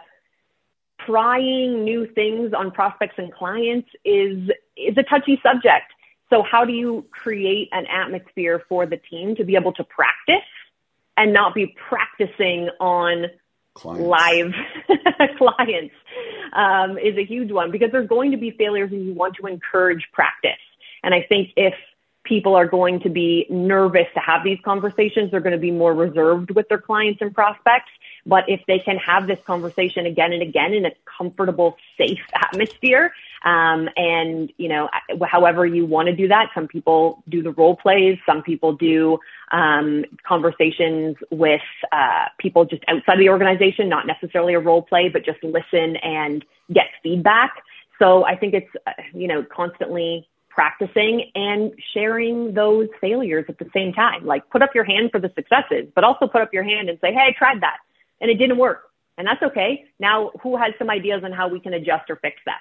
trying new things on prospects and clients is, is a touchy subject. So how do you create an atmosphere for the team to be able to practice and not be practicing on clients. Live clients um, is a huge one, because there's going to be failures and you want to encourage practice. And I think if people are going to be nervous to have these conversations, they're going to be more reserved with their clients and prospects. But if they can have this conversation again and again in a comfortable, safe atmosphere, um, and, you know, however you want to do that, some people do the role plays, some people do um, conversations with uh, people just outside of the organization, not necessarily a role play, but just listen and get feedback. So I think it's, you know, constantly practicing and sharing those failures at the same time. Like, put up your hand for the successes, but also put up your hand and say, hey, I tried that and it didn't work. And that's okay. Now, who has some ideas on how we can adjust or fix that?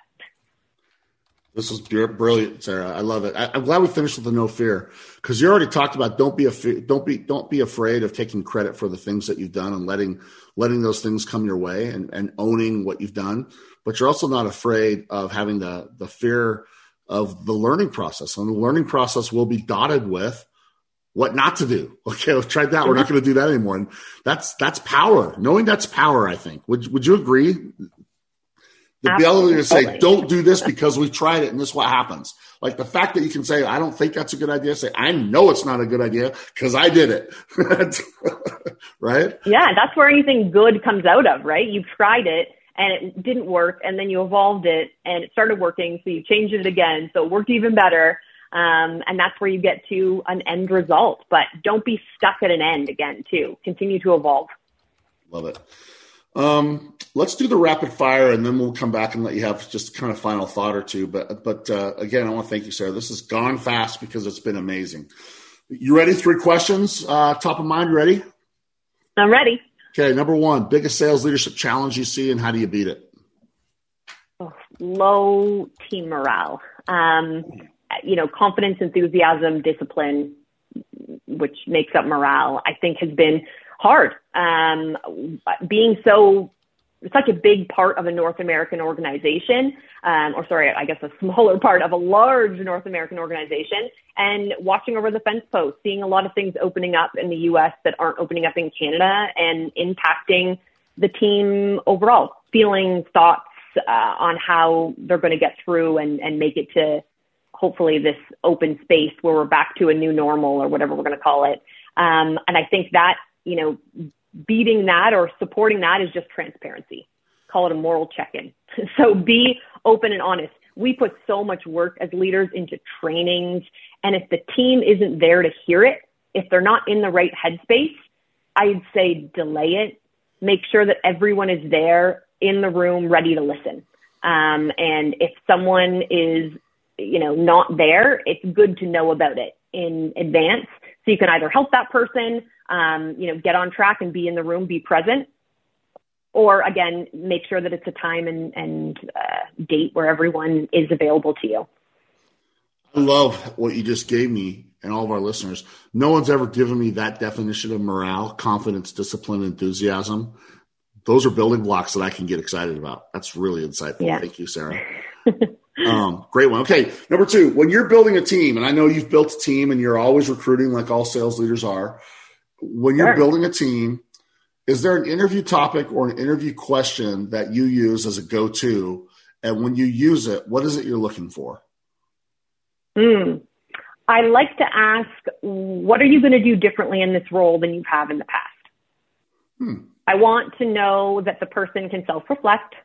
This is brilliant, Sarah. I love it. I, I'm glad we finished with the no fear, because you already talked about don't be af- don't be don't be afraid of taking credit for the things that you've done and letting letting those things come your way and, and owning what you've done. But you're also not afraid of having the the fear of the learning process. And the learning process will be dotted with what not to do. Okay, I've tried that. We're not going to do that anymore. And that's that's power. Knowing that's power, I think. Would would you agree? To be able to say, don't do this because we tried it and this is what happens. Like the fact that you can say, I don't think that's a good idea. Say, I know it's not a good idea because I did it. Right? Yeah, that's where anything good comes out of, right? You tried it and it didn't work, and then you evolved it and it started working. So you changed it again. So it worked even better. Um, and that's where you get to an end result. But don't be stuck at an end again, too. Continue to evolve. Love it. Um, let's do the rapid fire and then we'll come back and let you have just kind of final thought or two. But, but, uh, again, I want to thank you, Sarah. This has gone fast because it's been amazing. You ready? Three questions, uh, top of mind. Ready? I'm ready. Okay. Number one, biggest sales leadership challenge you see and how do you beat it? Oh, low team morale. Um, you know, confidence, enthusiasm, discipline, which makes up morale, I think has been hard. Um, being so, such a big part of a North American organization, um, or sorry, I guess a smaller part of a large North American organization, and watching over the fence post, seeing a lot of things opening up in the U S that aren't opening up in Canada and impacting the team overall, feeling thoughts uh, on how they're going to get through and, and make it to hopefully this open space where we're back to a new normal or whatever we're going to call it. Um, and I think that, you know, beating that or supporting that is just transparency. Call it a moral check-in. So be open and honest. We put so much work as leaders into trainings. And if the team isn't there to hear it, if they're not in the right headspace, I'd say delay it. Make sure that everyone is there in the room, ready to listen. Um, and if someone is, you know, not there, it's good to know about it in advance. So you can either help that person, um, you know, get on track and be in the room, be present, or again, make sure that it's a time and, and uh, date where everyone is available to you. I love what you just gave me and all of our listeners. No one's ever given me that definition of morale, confidence, discipline, enthusiasm. Those are building blocks that I can get excited about. That's really insightful. Yeah. Thank you, Sarah. Um, great one. Okay. Number two, when you're building a team, and I know you've built a team and you're always recruiting like all sales leaders are, when you're Sure. building a team, is there an interview topic or an interview question that you use as a go-to? And when you use it, what is it you're looking for? Mm. I like to ask, what are you going to do differently in this role than you have in the past? Hmm. I want to know that the person can self-reflect.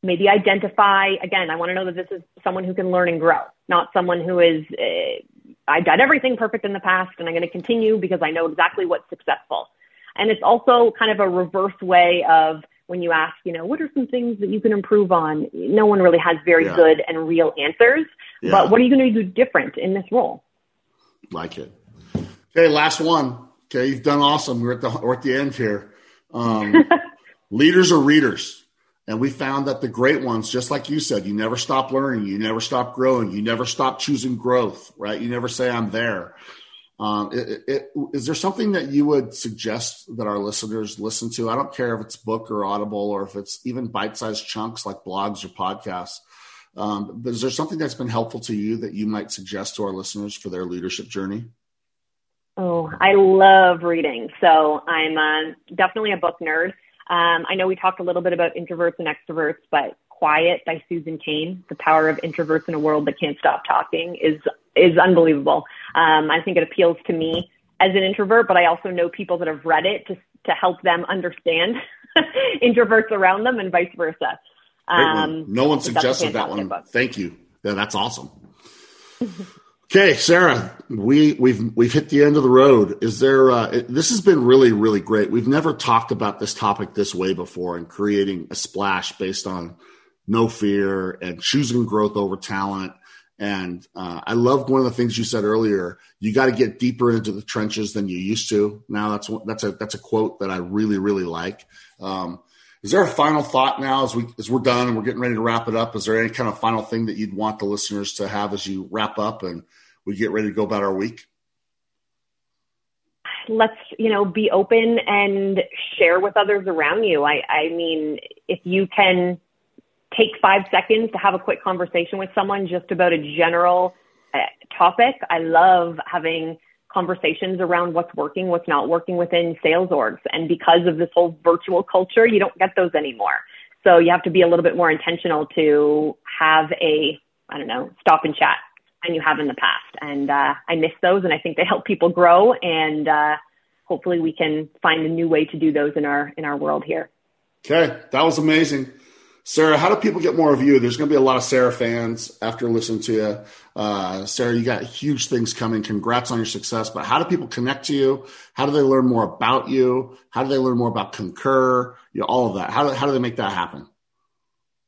Maybe identify, again, I want to know that this is someone who can learn and grow, not someone who is, uh, I've done everything perfect in the past and I'm going to continue because I know exactly what's successful. And it's also kind of a reverse way of when you ask, you know, what are some things that you can improve on? No one really has very yeah. good and real answers, yeah. but what are you going to do different in this role? Like it. Okay. Last one. Okay. You've done awesome. We're at the, we're at the end here. Um, leaders are readers. And we found that the great ones, just like you said, you never stop learning, you never stop growing, you never stop choosing growth, right? You never say, I'm there. Um, it, it, is there something that you would suggest that our listeners listen to? I don't care if it's book or Audible or if it's even bite-sized chunks like blogs or podcasts. Um, but is there something that's been helpful to you that you might suggest to our listeners for their leadership journey? Oh, I love reading. So I'm uh, definitely a book nerd. Um, I know we talked a little bit about introverts and extroverts, but Quiet by Susan Cain, The Power of Introverts in a World That Can't Stop Talking, is is unbelievable. Um, I think it appeals to me as an introvert, but I also know people that have read it to to help them understand introverts around them and vice versa. Um, no one suggested that one. Book. Thank you. Yeah, that's awesome. Okay, Sarah, we, we've we've hit the end of the road. Is there? Uh, it, this has been really, really great. We've never talked about this topic this way before, and creating a splash based on no fear and choosing growth over talent. And uh, I loved one of the things you said earlier. You got to get deeper into the trenches than you used to. Now that's that's a that's a quote that I really, really like. Um, is there a final thought now as we as we're done and we're getting ready to wrap it up? Is there any kind of final thing that you'd want the listeners to have as you wrap up and we get ready to go about our week? Let's, you know, be open and share with others around you. I, I mean, if you can take five seconds to have a quick conversation with someone just about a general uh, topic. I love having conversations around what's working, what's not working within sales orgs. And because of this whole virtual culture, you don't get those anymore. So you have to be a little bit more intentional to have a, I don't know, stop and chat than you have in the past. And uh, I miss those, and I think they help people grow. And uh, hopefully we can find a new way to do those in our in our world here. Okay, that was amazing. Sarah, how do people get more of you? There's going to be a lot of Sarah fans after listening to you. Uh, Sarah, you got huge things coming. Congrats on your success. But how do people connect to you? How do they learn more about you? How do they learn more about Concur? You know, all of that. How do, how do they make that happen?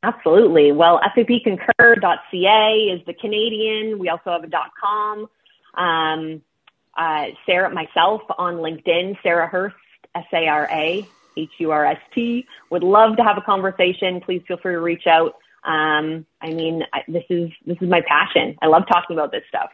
Absolutely. Well, S A P concur dot c a is the Canadian. We also have a .com. Um, uh, Sarah, myself on LinkedIn, Sarah Hurst, S A R A H U R S T. Would love to have a conversation. Please feel free to reach out. Um, I mean, I, this is this is my passion. I love talking about this stuff.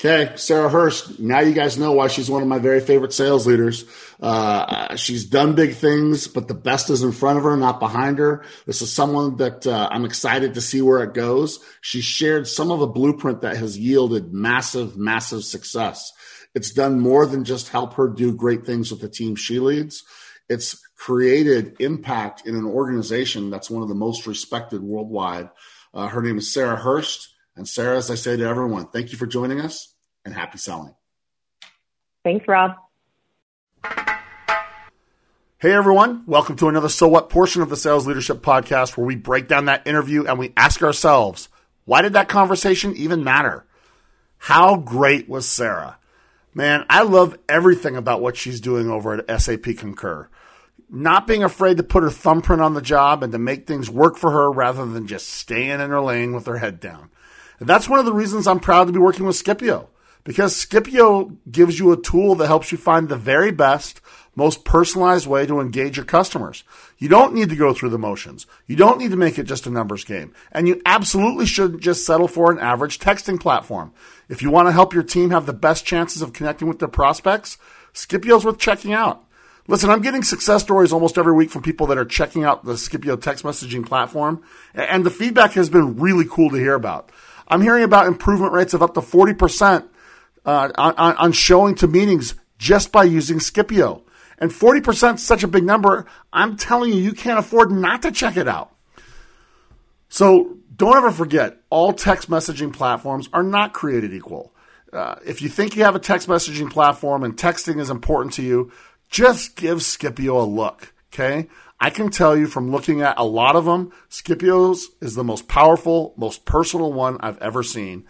Okay, Sarah Hurst. Now you guys know why she's one of my very favorite sales leaders. Uh, she's done big things, but the best is in front of her, not behind her. This is someone that uh, I'm excited to see where it goes. She shared some of the blueprint that has yielded massive, massive success. It's done more than just help her do great things with the team she leads. It's created impact in an organization that's one of the most respected worldwide. Uh, her name is Sarah Hurst. And Sarah, as I say to everyone, thank you for joining us and happy selling. Thanks, Rob. Hey, everyone. Welcome to another So What portion of the Sales Leadership Podcast, where we break down that interview and we ask ourselves, why did that conversation even matter? How great was Sarah? Man, I love everything about what she's doing over at S A P Concur. Not being afraid to put her thumbprint on the job and to make things work for her rather than just staying in her lane with her head down. And that's one of the reasons I'm proud to be working with Skipio, because Skipio gives you a tool that helps you find the very best, most personalized way to engage your customers. You don't need to go through the motions. You don't need to make it just a numbers game. And you absolutely shouldn't just settle for an average texting platform. If you want to help your team have the best chances of connecting with their prospects, Skipio's worth checking out. Listen, I'm getting success stories almost every week from people that are checking out the Skipio text messaging platform, and the feedback has been really cool to hear about. I'm hearing about improvement rates of up to forty percent uh, on, on showing to meetings just by using Skipio. And forty percent is such a big number, I'm telling you, you can't afford not to check it out. So don't ever forget, all text messaging platforms are not created equal. Uh, if you think you have a text messaging platform and texting is important to you, just give Skipio a look, okay? I can tell you from looking at a lot of them, Skipio's is the most powerful, most personal one I've ever seen.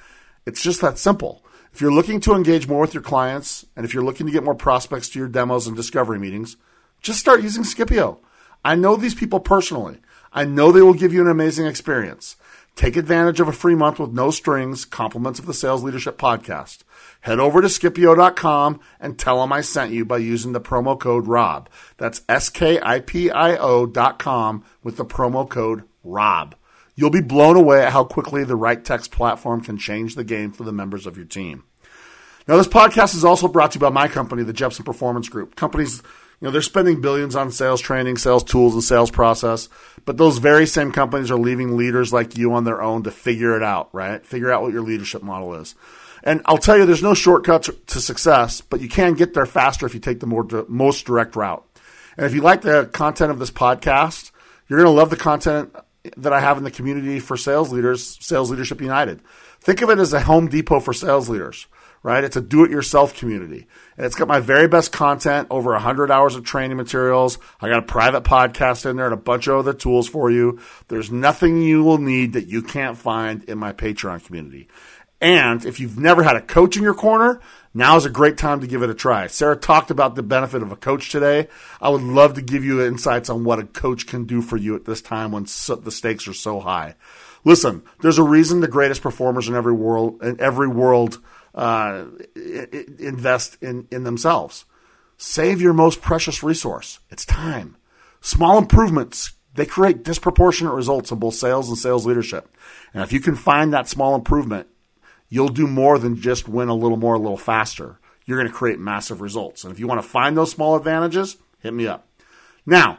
It's just that simple. If you're looking to engage more with your clients, and if you're looking to get more prospects to your demos and discovery meetings, just start using Skipio. I know these people personally. I know they will give you an amazing experience. Take advantage of a free month with no strings, compliments of the Sales Leadership Podcast. Head over to Skipio dot com and tell them I sent you by using the promo code ROB. That's S K I P I O dot com with the promo code ROB. You'll be blown away at how quickly the right text platform can change the game for the members of your team. Now, this podcast is also brought to you by my company, the Jepson Performance Group. Companies, you know, they're spending billions on sales training, sales tools, and sales process, but those very same companies are leaving leaders like you on their own to figure it out, right? Figure out what your leadership model is. And I'll tell you, there's no shortcuts to success, but you can get there faster if you take the more di- most direct route. And if you like the content of this podcast, you're going to love the content that I have in the community for sales leaders, Sales Leadership United. Think of it as a Home Depot for sales leaders. Right? It's a do-it-yourself community. And it's got my very best content, over one hundred hours of training materials. I got a private podcast in there and a bunch of other tools for you. There's nothing you will need that you can't find in my Patreon community. And if you've never had a coach in your corner, now is a great time to give it a try. Sarah talked about the benefit of a coach today. I would love to give you insights on what a coach can do for you at this time when so, the stakes are so high. Listen, there's a reason the greatest performers in every world, in every world, Uh, invest in, in themselves. Save your most precious resource. It's time. Small improvements, they create disproportionate results in both sales and sales leadership. And if you can find that small improvement, you'll do more than just win a little more, a little faster. You're going to create massive results. And if you want to find those small advantages, hit me up. Now,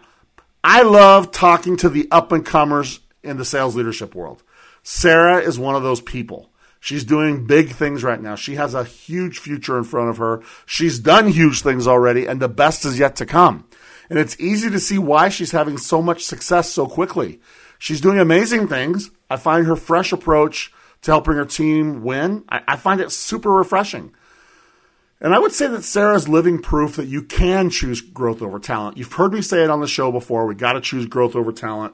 I love talking to the up-and-comers in the sales leadership world. Sarah is one of those people. She's doing big things right now. She has a huge future in front of her. She's done huge things already, and the best is yet to come. And it's easy to see why she's having so much success so quickly. She's doing amazing things. I find her fresh approach to helping her team win, I, I find it super refreshing. And I would say that Sarah's living proof that you can choose growth over talent. You've heard me say it on the show before. We got to choose growth over talent.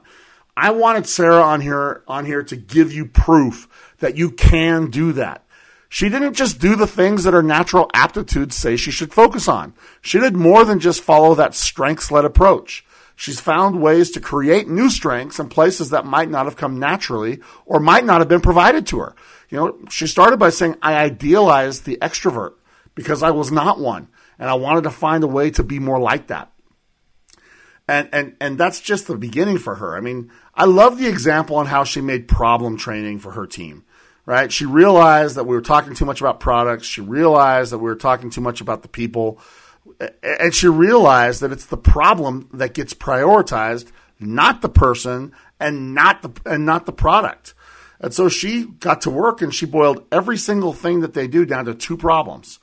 I wanted Sarah on here, on here to give you proof that you can do that. She didn't just do the things that her natural aptitudes say she should focus on. She did more than just follow that strengths-led approach. She's found ways to create new strengths in places that might not have come naturally or might not have been provided to her. You know, she started by saying, I idealized the extrovert because I was not one, and I wanted to find a way to be more like that. And and and that's just the beginning for her. I mean, I love the example on how she made problem training for her team, right? She realized that we were talking too much about products. She realized that we were talking too much about the people. And she realized that it's the problem that gets prioritized, not the person and not the and not the product. And so she got to work and she boiled every single thing that they do down to two problems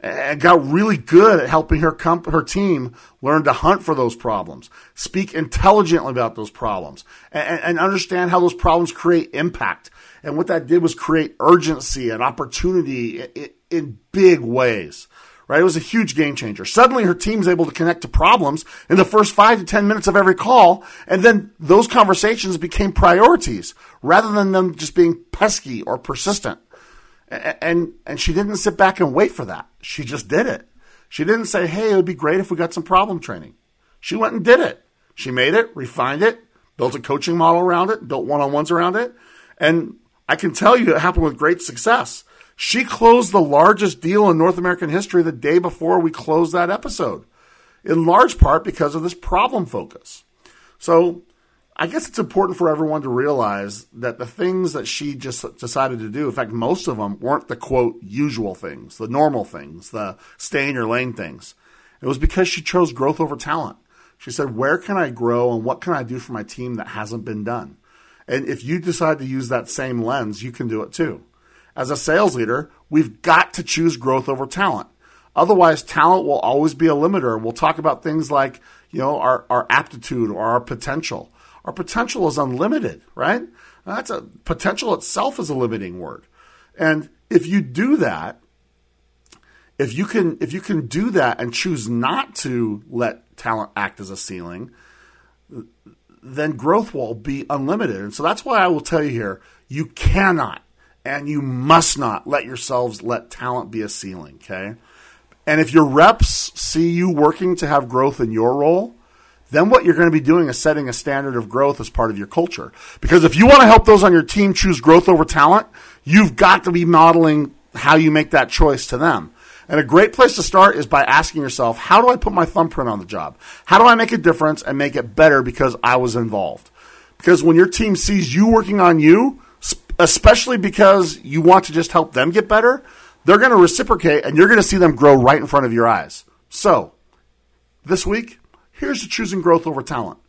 and got really good at helping her comp- her team learn to hunt for those problems, speak intelligently about those problems, and, and understand how those problems create impact. And what that did was create urgency and opportunity in, in big ways. Right? It was a huge game changer. Suddenly her team's able to connect to problems in the first five to ten minutes of every call. And then those conversations became priorities rather than them just being pesky or persistent. And, and, and she didn't sit back and wait for that. She just did it. She didn't say, hey, it would be great if we got some problem training. She went and did it. She made it, refined it, built a coaching model around it, built one-on-ones around it. And I can tell you it happened with great success. She closed the largest deal in North American history the day before we closed that episode, in large part because of this problem focus. So I guess it's important for everyone to realize that the things that she just decided to do, in fact, most of them weren't the, quote, usual things, the normal things, the stay in your lane things. It was because she chose growth over talent. She said, where can I grow and what can I do for my team that hasn't been done? And if you decide to use that same lens, you can do it too. As a sales leader, we've got to choose growth over talent. Otherwise, talent will always be a limiter. And we'll talk about things like, you know, our, our aptitude or our potential. Our potential is unlimited, right? That's a potential itself is a limiting word. And if you do that, if you can, if you can do that and choose not to let talent act as a ceiling, then growth will be unlimited. And so that's why I will tell you here, you cannot and you must not let yourselves let talent be a ceiling, okay? And if your reps see you working to have growth in your role, then what you're going to be doing is setting a standard of growth as part of your culture. Because if you want to help those on your team choose growth over talent, you've got to be modeling how you make that choice to them. And a great place to start is by asking yourself, how do I put my thumbprint on the job? How do I make a difference and make it better because I was involved? Because when your team sees you working on you, especially because you want to just help them get better, they're going to reciprocate and you're going to see them grow right in front of your eyes. So this week, here's to choosing growth over talent.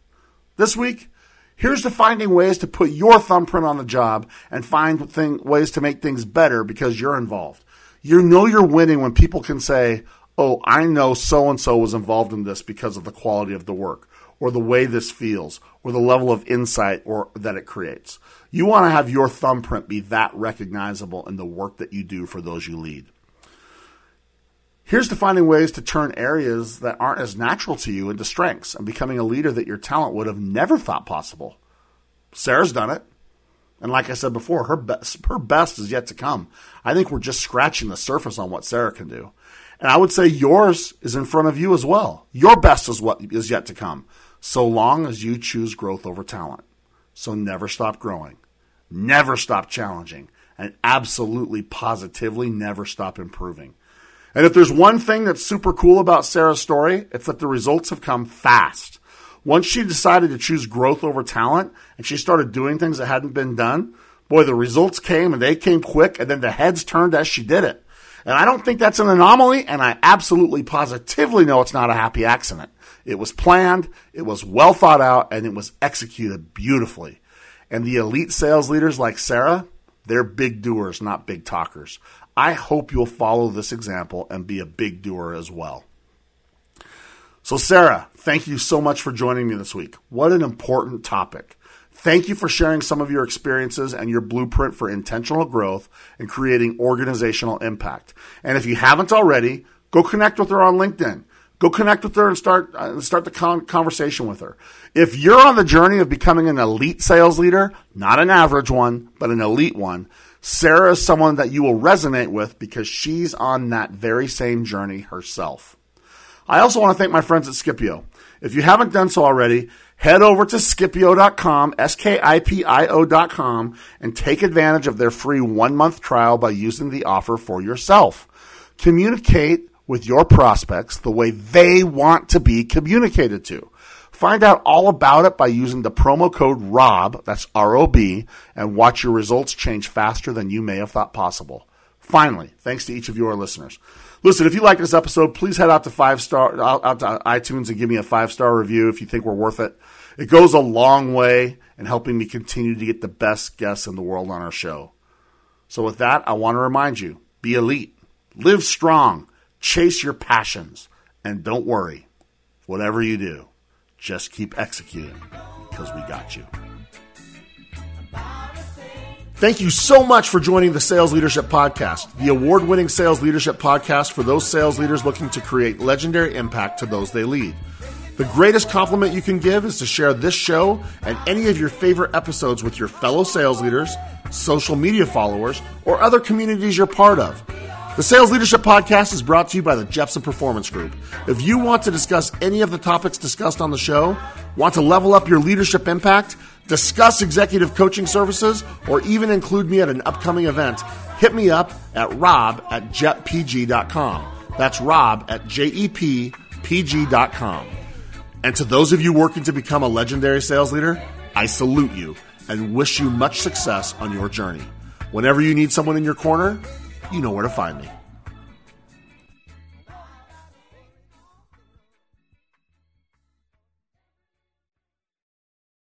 This week, here's to finding ways to put your thumbprint on the job and find thing, ways to make things better because you're involved. You know you're winning when people can say, oh, I know so-and-so was involved in this because of the quality of the work or the way this feels or the level of insight or that it creates. You want to have your thumbprint be that recognizable in the work that you do for those you lead. Here's to finding ways to turn areas that aren't as natural to you into strengths and becoming a leader that your talent would have never thought possible. Sarah's done it. And like I said before, her best, her best is yet to come. I think we're just scratching the surface on what Sarah can do. And I would say yours is in front of you as well. Your best is what is yet to come, so long as you choose growth over talent. So never stop growing, never stop challenging, and absolutely positively never stop improving. And if there's one thing that's super cool about Sarah's story, it's that the results have come fast. Once she decided to choose growth over talent and she started doing things that hadn't been done, boy, the results came and they came quick and then the heads turned as she did it. And I don't think that's an anomaly, and I absolutely positively know it's not a happy accident. It was planned, it was well thought out, and it was executed beautifully. And the elite sales leaders like Sarah, they're big doers, not big talkers. I hope you'll follow this example and be a big doer as well. So Sarah, thank you so much for joining me this week. What an important topic. Thank you for sharing some of your experiences and your blueprint for intentional growth and creating organizational impact. And if you haven't already, go connect with her on LinkedIn. Go connect with her and start uh, start the con- conversation with her. If you're on the journey of becoming an elite sales leader, not an average one, but an elite one, Sarah is someone that you will resonate with because she's on that very same journey herself. I also want to thank my friends at Skipio. If you haven't done so already, head over to skipio dot com, S K I P I O dot com, and take advantage of their free one-month trial by using the offer for yourself. Communicate with your prospects the way they want to be communicated to. Find out all about it by using the promo code ROB, that's R O B, and watch your results change faster than you may have thought possible. Finally, thanks to each of your listeners. Listen, if you like this episode, please head out to five star out to iTunes and give me a five-star review if you think we're worth it. It goes a long way in helping me continue to get the best guests in the world on our show. So with that, I want to remind you, be elite, live strong, chase your passions, and don't worry. Whatever you do, just keep executing because we got you. Thank you so much for joining the Sales Leadership Podcast, the award-winning sales leadership podcast for those sales leaders looking to create legendary impact to those they lead. The greatest compliment you can give is to share this show and any of your favorite episodes with your fellow sales leaders, social media followers, or other communities you're part of. The Sales Leadership Podcast is brought to you by the Jepson Performance Group. If you want to discuss any of the topics discussed on the show, want to level up your leadership impact, discuss executive coaching services, or even include me at an upcoming event, hit me up at rob at jep p g dot com. That's Rob at J E P P G dot com. And to those of you working to become a legendary sales leader, I salute you and wish you much success on your journey. Whenever you need someone in your corner, you know where to find me.